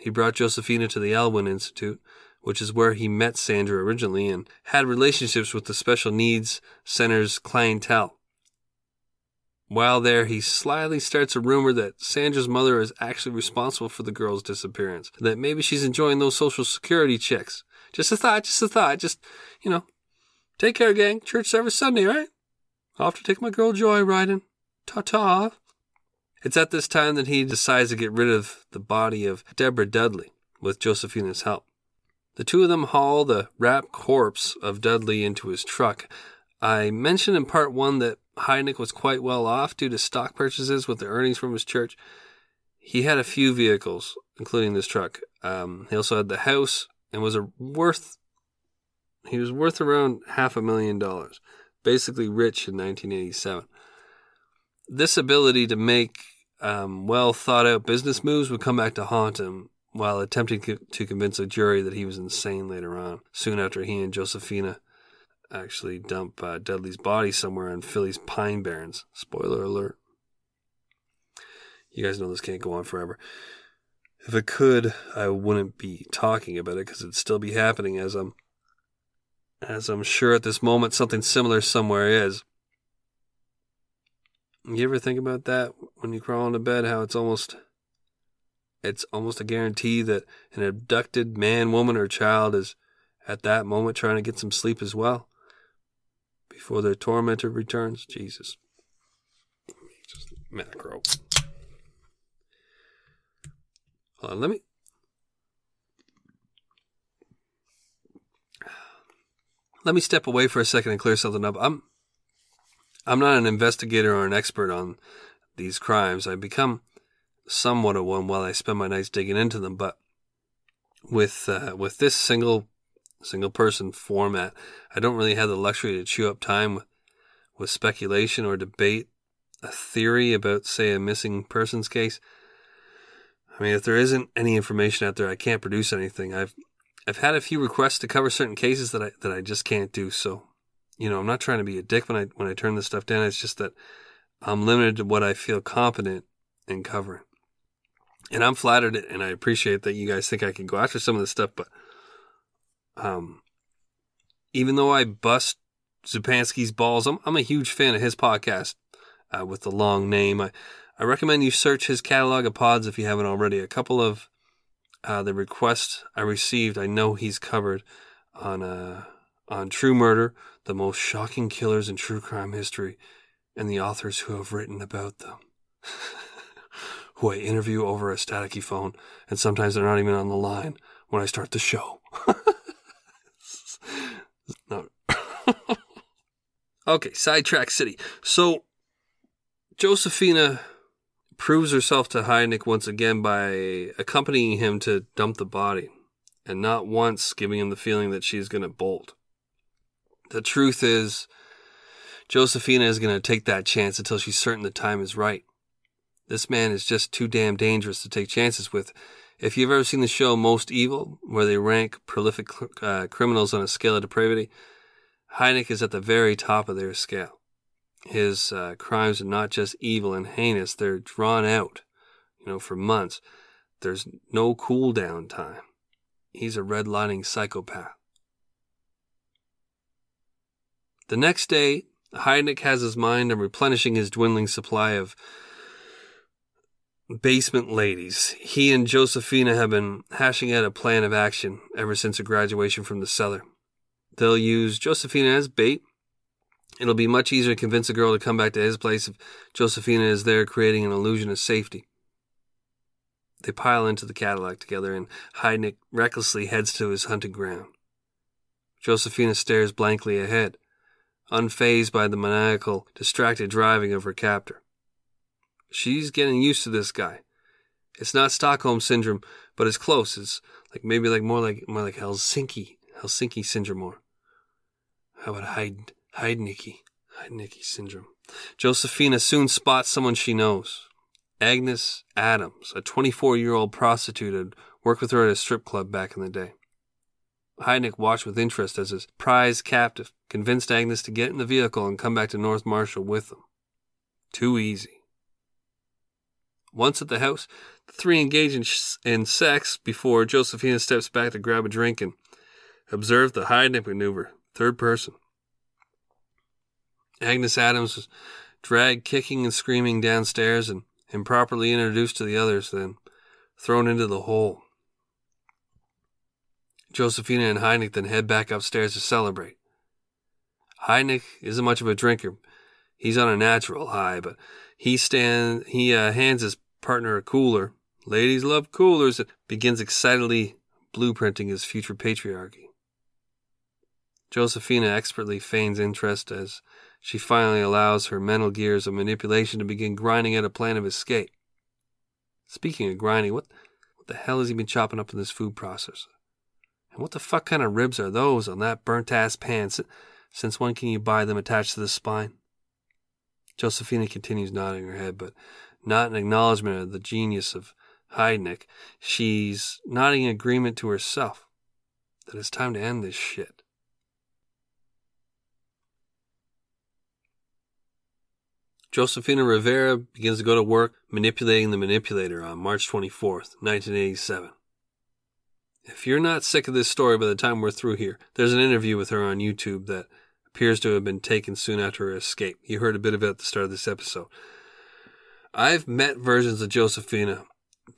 He brought Josefina to the Elwyn Institute, which is where he met Sandra originally, and had relationships with the Special Needs Center's clientele. While there, he slyly starts a rumor that Sandra's mother is actually responsible for the girl's disappearance, that maybe she's enjoying those Social Security checks. Just a thought, take care, gang. Church service Sunday, right? Off to take my girl Joy riding. Ta-ta. It's at this time that he decides to get rid of the body of Deborah Dudley with Josefina's help. The two of them haul the wrapped corpse of Dudley into his truck. I mentioned in part one that Heidnik was quite well off due to stock purchases with the earnings from his church. He had a few vehicles, including this truck. He also had the house and was worth around $500,000, basically rich in 1987. This ability to make well thought out business moves would come back to haunt him while attempting to convince a jury that he was insane later on, soon after he and Josefina actually dump Dudley's body somewhere in Philly's Pine Barrens. Spoiler alert. You guys know this can't go on forever. If it could, I wouldn't be talking about it because it'd still be happening, as I'm sure at this moment something similar somewhere is. You ever think about that when you crawl into bed, how it's almost a guarantee that an abducted man, woman, or child is at that moment trying to get some sleep as well? Before their tormentor returns. Jesus. Just macro. Hold on, Let me step away for a second and clear something up. I'm not an investigator or an expert on these crimes. I become somewhat of one while I spend my nights digging into them, but with this single person format, I don't really have the luxury to chew up time with speculation or debate a theory about, say, a missing persons case. I mean, if there isn't any information out there, I can't produce anything. I've had a few requests to cover certain cases that I just can't do. So, I'm not trying to be a dick when I turn this stuff down. It's just that I'm limited to what I feel competent in covering. And I'm flattered and I appreciate that you guys think I can go after some of this stuff, but even though I bust Zupansky's balls, I'm a huge fan of his podcast with the long name. I recommend you search his catalog of pods if you haven't already. A couple of the requests I received, I know he's covered on True Murder, the most shocking killers in true crime history, and the authors who have written about them, who I interview over a staticky phone, and sometimes they're not even on the line when I start the show. No. Okay, sidetrack city. So, Josefina proves herself to Heidnik once again by accompanying him to dump the body, and not once giving him the feeling that she's going to bolt. The truth is, Josefina is going to take that chance until she's certain the time is right. This man is just too damn dangerous to take chances with. If you've ever seen the show Most Evil, where they rank prolific criminals on a scale of depravity, Heidnik is at the very top of their scale. His crimes are not just evil and heinous, they're drawn out, for months. There's no cool-down time. He's a redlining psychopath. The next day, Heidnik has his mind on replenishing his dwindling supply of basement ladies. He and Josefina have been hashing out a plan of action ever since her graduation from the cellar. They'll use Josefina as bait It'll be much easier to convince a girl to come back to his place if Josefina is there, creating an illusion of safety. They pile into the Cadillac together, and Heidnik recklessly heads to his hunting ground. Josefina stares blankly ahead, unfazed by the maniacal, distracted driving of her captor. She's getting used to this guy. It's not Stockholm Syndrome, but it's close. It's like maybe like more like Helsinki Syndrome more. How about Heidnik Syndrome? Josefina soon spots someone she knows. Agnes Adams, a 24-year-old prostitute, had worked with her at a strip club back in the day. Heidnik watched with interest as his prize captive convinced Agnes to get in the vehicle and come back to North Marshall with them. Too easy. Once at the house, the three engage in sex before Josefina steps back to grab a drink and observe the Heidnik maneuver, third person. Agnes Adams was dragged kicking and screaming downstairs and improperly introduced to the others, then thrown into the hole. Josefina and Heidnik then head back upstairs to celebrate. Heidnik isn't much of a drinker. He's on a natural high, but he hands his partner a cooler. Ladies love coolers. And begins excitedly blueprinting his future patriarchy. Josefina expertly feigns interest as she finally allows her mental gears of manipulation to begin grinding at a plan of escape. Speaking of grinding, what the hell has he been chopping up in this food processor? And what the fuck kind of ribs are those on that burnt-ass pan? Since when can you buy them attached to the spine? Josefina continues nodding her head, but not in acknowledgement of the genius of Heidnik. She's nodding in agreement to herself that it's time to end this shit. Josefina Rivera begins to go to work manipulating the manipulator on March 24th, 1987. If you're not sick of this story by the time we're through here, there's an interview with her on YouTube that appears to have been taken soon after her escape. You heard a bit of it at the start of this episode. I've met versions of Josefina.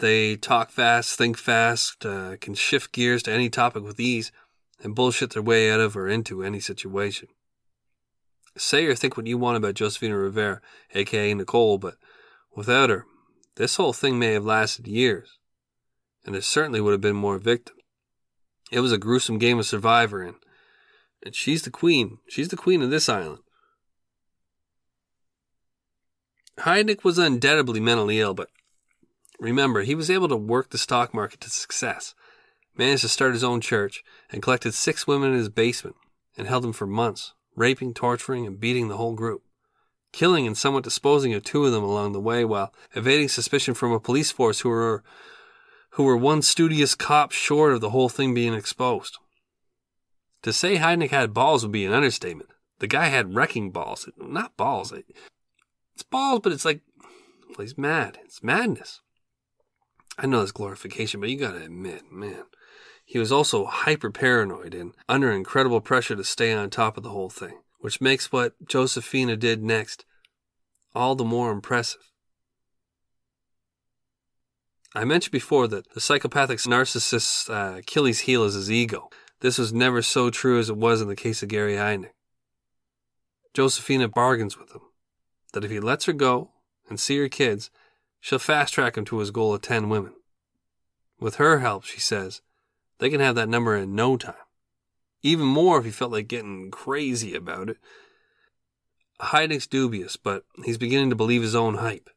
They talk fast, think fast, can shift gears to any topic with ease, and bullshit their way out of or into any situation. Say or think what you want about Josefina Rivera, a.k.a. Nicole, but without her, this whole thing may have lasted years, and there certainly would have been more victims. It was a gruesome game of Survivor, and she's the queen. She's the queen of this island. Heidnik was undoubtedly mentally ill, but remember, he was able to work the stock market to success, managed to start his own church, and collected 6 women in his basement, and held them for months. Raping, torturing, and beating the whole group, killing and somewhat disposing of 2 of them along the way while evading suspicion from a police force who were one studious cop short of the whole thing being exposed. To say Heidnik had balls would be an understatement. The guy had wrecking balls. Not balls. It's balls, but it's like, well, he's mad. It's madness. I know that's glorification, but you gotta admit, man. He was also hyper-paranoid and under incredible pressure to stay on top of the whole thing, which makes what Josefina did next all the more impressive. I mentioned before that the psychopathic narcissist's Achilles' heel is his ego. This was never so true as it was in the case of Gary Heidnik. Josefina bargains with him that if he lets her go and see her kids, she'll fast-track him to his goal of 10 women. With her help, she says, they can have that number in no time. Even more if he felt like getting crazy about it. Heidnik's dubious, but he's beginning to believe his own hype.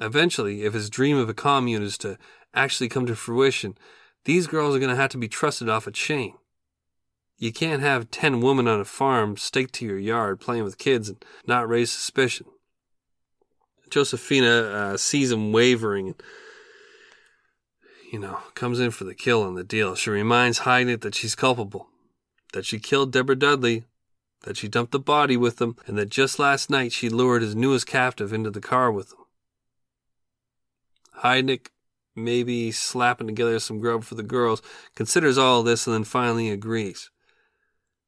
Eventually, if his dream of a commune is to actually come to fruition, these girls are going to have to be trusted off a chain. You can't have 10 women on a farm staked to your yard playing with kids and not raise suspicion. Josefina sees him wavering and comes in for the kill on the deal. She reminds Heidnik that she's culpable, that she killed Deborah Dudley, that she dumped the body with him, and that just last night she lured his newest captive into the car with him. Heidnik, maybe slapping together some grub for the girls, considers all this and then finally agrees.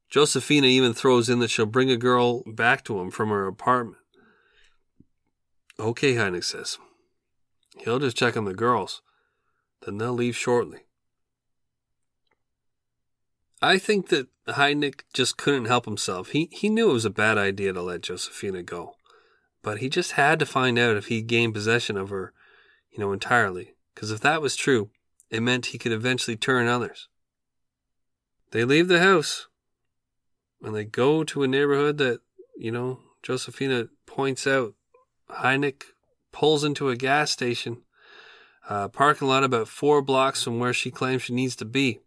Josefina even throws in that she'll bring a girl back to him from her apartment. Okay, Heidnik says. He'll just check on the girls. Then they'll leave shortly. I think that Heidnik just couldn't help himself. He knew it was a bad idea to let Josefina go, but he just had to find out if he gained possession of her, entirely. Because if that was true, it meant he could eventually turn others. They leave the house, and they go to a neighborhood that, Josefina points out. Heidnik pulls into a gas station, parking lot about 4 blocks from where she claims she needs to be.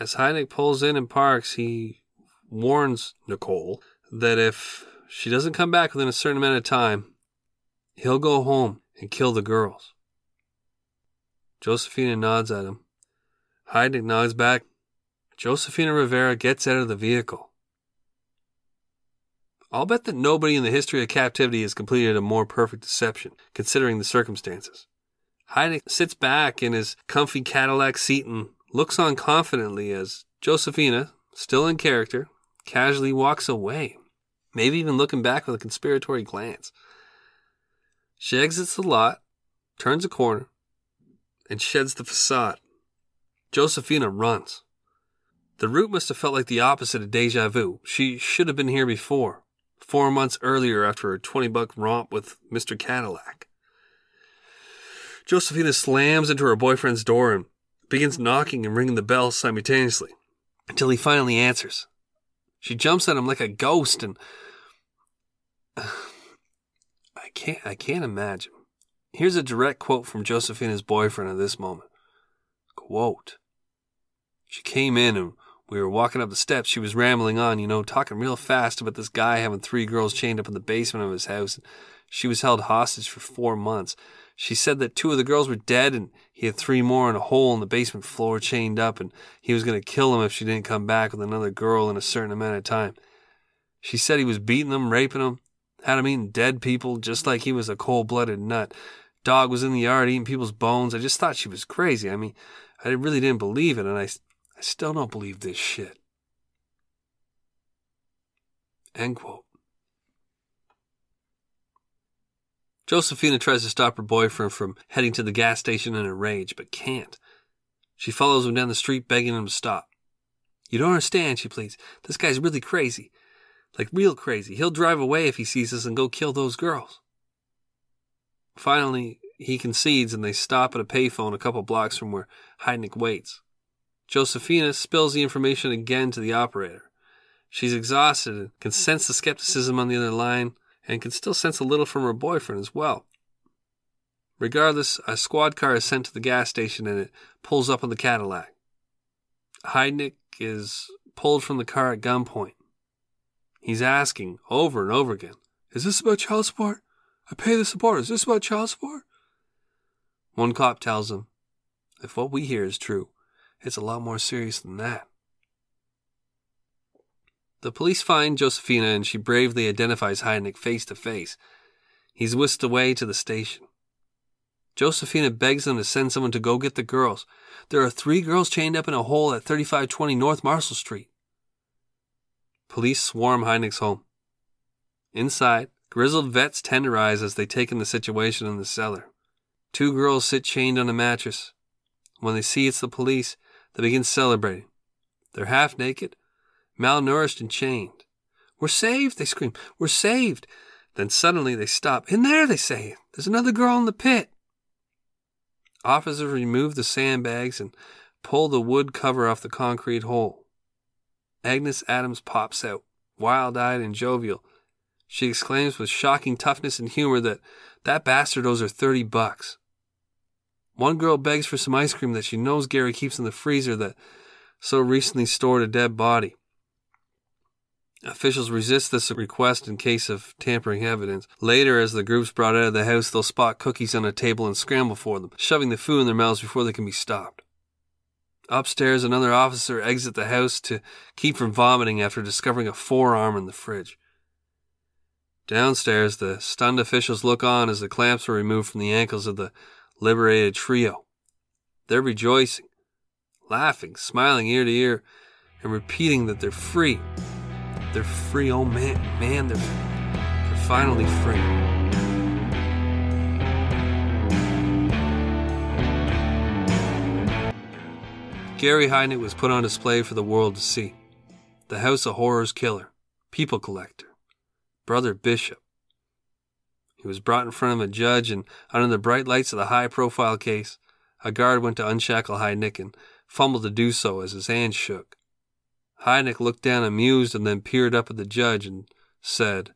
As Heidnik pulls in and parks, he warns Nicole that if she doesn't come back within a certain amount of time, he'll go home and kill the girls. Josefina nods at him. Heidnik nods back. Josefina Rivera gets out of the vehicle. I'll bet that nobody in the history of captivity has completed a more perfect deception, considering the circumstances. Heidnik sits back in his comfy Cadillac seat and looks on confidently as Josefina, still in character, casually walks away, maybe even looking back with a conspiratory glance. She exits the lot, turns a corner, and sheds the facade. Josefina runs. The route must have felt like the opposite of deja vu. She should have been here before, 4 months earlier after her $20 romp with Mr. Cadillac. Josefina slams into her boyfriend's door and begins knocking and ringing the bell simultaneously until he finally answers. She jumps at him like a ghost and... I can't imagine. Here's a direct quote from Josefina's boyfriend at this moment. Quote, "She came in and we were walking up the steps. She was rambling on, talking real fast about this guy having 3 girls chained up in the basement of his house. She was held hostage for 4 months. She said that 2 of the girls were dead and he had 3 more in a hole in the basement floor chained up, and he was going to kill them if she didn't come back with another girl in a certain amount of time. She said he was beating them, raping them, had him eating dead people just like he was a cold-blooded nut. Dog was in the yard eating people's bones. I just thought she was crazy. I mean, I really didn't believe it, and I still don't believe this shit." End quote. Josefina tries to stop her boyfriend from heading to the gas station in a rage, but can't. She follows him down the street, begging him to stop. "You don't understand," she pleads. "This guy's really crazy. Like real crazy. He'll drive away if he sees us and go kill those girls." Finally, he concedes and they stop at a payphone a couple blocks from where Heidnik waits. Josefina spills the information again to the operator. She's exhausted and can sense the skepticism on the other line, and can still sense a little from her boyfriend as well. Regardless, a squad car is sent to the gas station and it pulls up on the Cadillac. Heidnik is pulled from the car at gunpoint. He's asking over and over again, "Is this about child support? I pay the support. Is this about child support?" One cop tells him, "If what we hear is true, it's a lot more serious than that." The police find Josefina and she bravely identifies Heidnik face to face. He's whisked away to the station. Josefina begs them to send someone to go get the girls. There are 3 girls chained up in a hole at 3520 North Marshall Street. Police swarm Heidnik's home. Inside, grizzled vets tenderize as they take in the situation in the cellar. 2 girls sit chained on a mattress. When they see it's the police, they begin celebrating. They're half naked, malnourished and chained. "We're saved," they scream. "We're saved." Then suddenly they stop. "In there," they say. "There's another girl in the pit." Officers remove the sandbags and pull the wood cover off the concrete hole. Agnes Adams pops out, wild-eyed and jovial. She exclaims with shocking toughness and humor that that bastard owes her $30. One girl begs for some ice cream that she knows Gary keeps in the freezer that so recently stored a dead body. Officials resist this request in case of tampering evidence. Later, as the group's brought out of the house, they'll spot cookies on a table and scramble for them, shoving the food in their mouths before they can be stopped. Upstairs, another officer exits the house to keep from vomiting after discovering a forearm in the fridge. Downstairs, the stunned officials look on as the clamps are removed from the ankles of the liberated trio. They're rejoicing, laughing, smiling ear to ear, and repeating that they're free. They're free. Oh man, they're finally free. Gary Heidnik was put on display for the world to see. The House of Horrors killer, people collector, brother bishop. He was brought in front of a judge, and under the bright lights of the high-profile case, a guard went to unshackle Heidnik and fumbled to do so as his hands shook. Heidnik looked down amused and then peered up at the judge and said,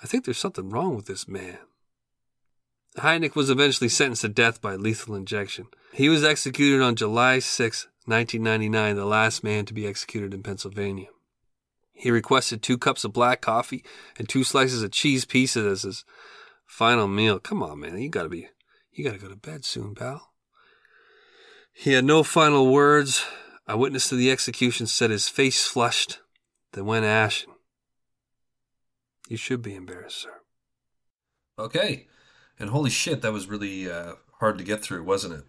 "I think there's something wrong with this man." Heidnik was eventually sentenced to death by lethal injection. He was executed on July 6, 1999, the last man to be executed in Pennsylvania. He requested 2 cups of black coffee and 2 slices of cheese pizza as his final meal. Come on, man, you gotta go to bed soon, pal. He had no final words. A witness to the execution said his face flushed, then went ashen. You should be embarrassed, sir. Okay. And holy shit, that was really hard to get through, wasn't it?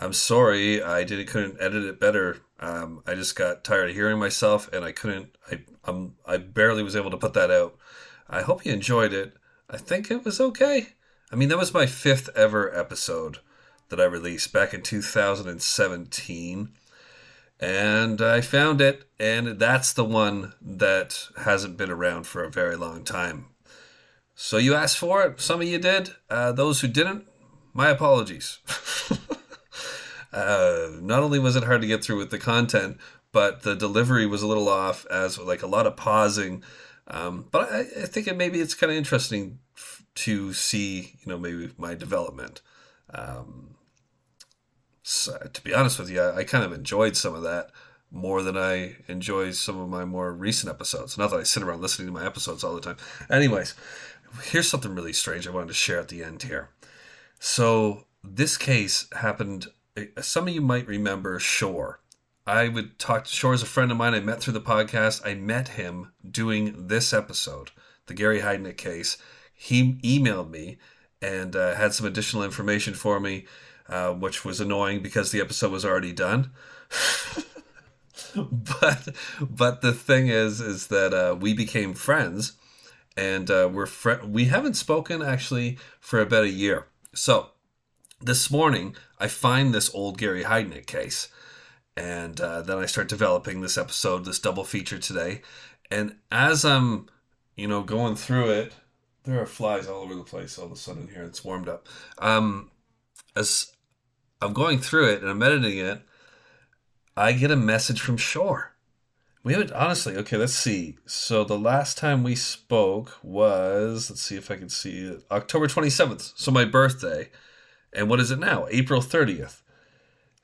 I'm sorry, I couldn't edit it better. I just got tired of hearing myself, and I barely was able to put that out. I hope you enjoyed it. I think it was okay. I mean, that was my 5th ever episode that I released back in 2017. And I found it, and that's the one that hasn't been around for a very long time. So you asked for it. Some of you did. Those who didn't, my apologies. Not only was it hard to get through with the content, but the delivery was a little off, as like a lot of pausing. But I think maybe it's kind of interesting to see, you know, maybe my development. So, to be honest with you, I kind of enjoyed some of that more than I enjoy some of my more recent episodes. Not that I sit around listening to my episodes all the time. Anyways, here's something really strange I wanted to share at the end here. So this case happened. Some of you might remember Shore. Shore is a friend of mine I met through the podcast. I met him doing this episode, the Gary Heidnik case. He emailed me and had some additional information for me, which was annoying because the episode was already done. But the thing is that we became friends, and we haven't spoken actually for about a year. So this morning, I find this old Gary Heidnik case, and then I start developing this episode, this double feature today. And as I'm, going through it, there are flies all over the place all of a sudden here. It's warmed up. As I'm going through it and I'm editing it, I get a message from Shore. We haven't, honestly, okay, let's see. So the last time we spoke was, let's see if I can see it, October 27th, so my birthday. And what is it now? April 30th.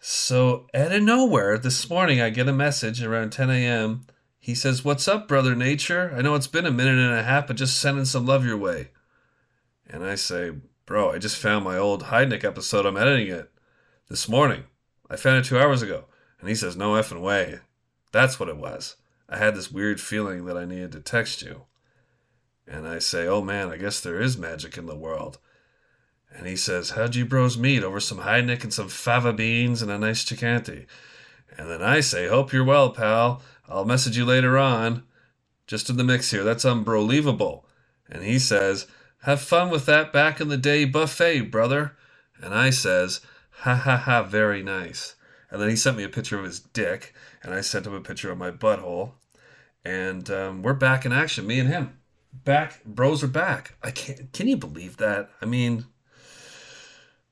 So out of nowhere, this morning I get a message around 10 a.m. He says, "What's up, Brother Nature? I know it's been a minute and a half, but just sending some love your way." And I say, "Bro, I just found my old Heidnik episode. I'm editing it this morning. I found it 2 hours ago." And he says, "No effing way. That's what it was. I had this weird feeling that I needed to text you." And I say, "Oh man, I guess there is magic in the world." And he says, "How'd you bros meet? Over some Heidnik and some fava beans and a nice Chianti." And then I say, "Hope you're well, pal. I'll message you later on. Just in the mix here. That's unbelievable." And he says, "Have fun with that back in the day buffet, brother." And I says, "Ha ha ha, very nice." And then he sent me a picture of his dick, and I sent him a picture of my butthole. And we're back in action, me and him. Back, bros are back. Can you believe that? I mean,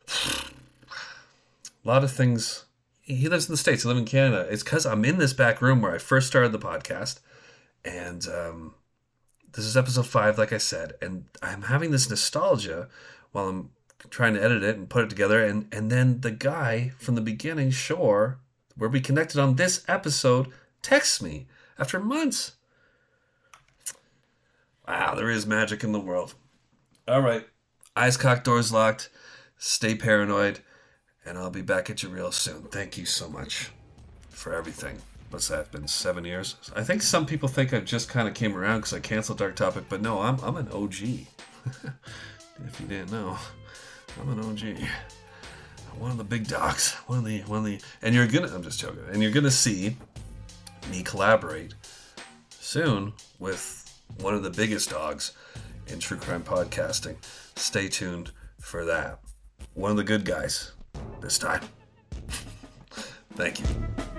a lot of things. He lives in the States. I live in Canada. It's because I'm in this back room where I first started the podcast. And this is episode 5, like I said. And I'm having this nostalgia while I'm trying to edit it and put it together. And then the guy from the beginning, Shore, where we connected on this episode, texts me after months. Wow, there is magic in the world. All right. Eyes cocked, doors locked. Stay paranoid, and I'll be back at you real soon. Thank you so much for everything. What's that, been 7 years? I think some people think I just kind of came around because I canceled Dark Topic, but no, I'm an OG. If you didn't know, I'm an OG. I'm one of the big docs. One of the, and you're gonna, I'm just joking, and you're gonna see me collaborate soon with one of the biggest dogs in true crime podcasting. Stay tuned for that. One of the good guys this time. Thank you.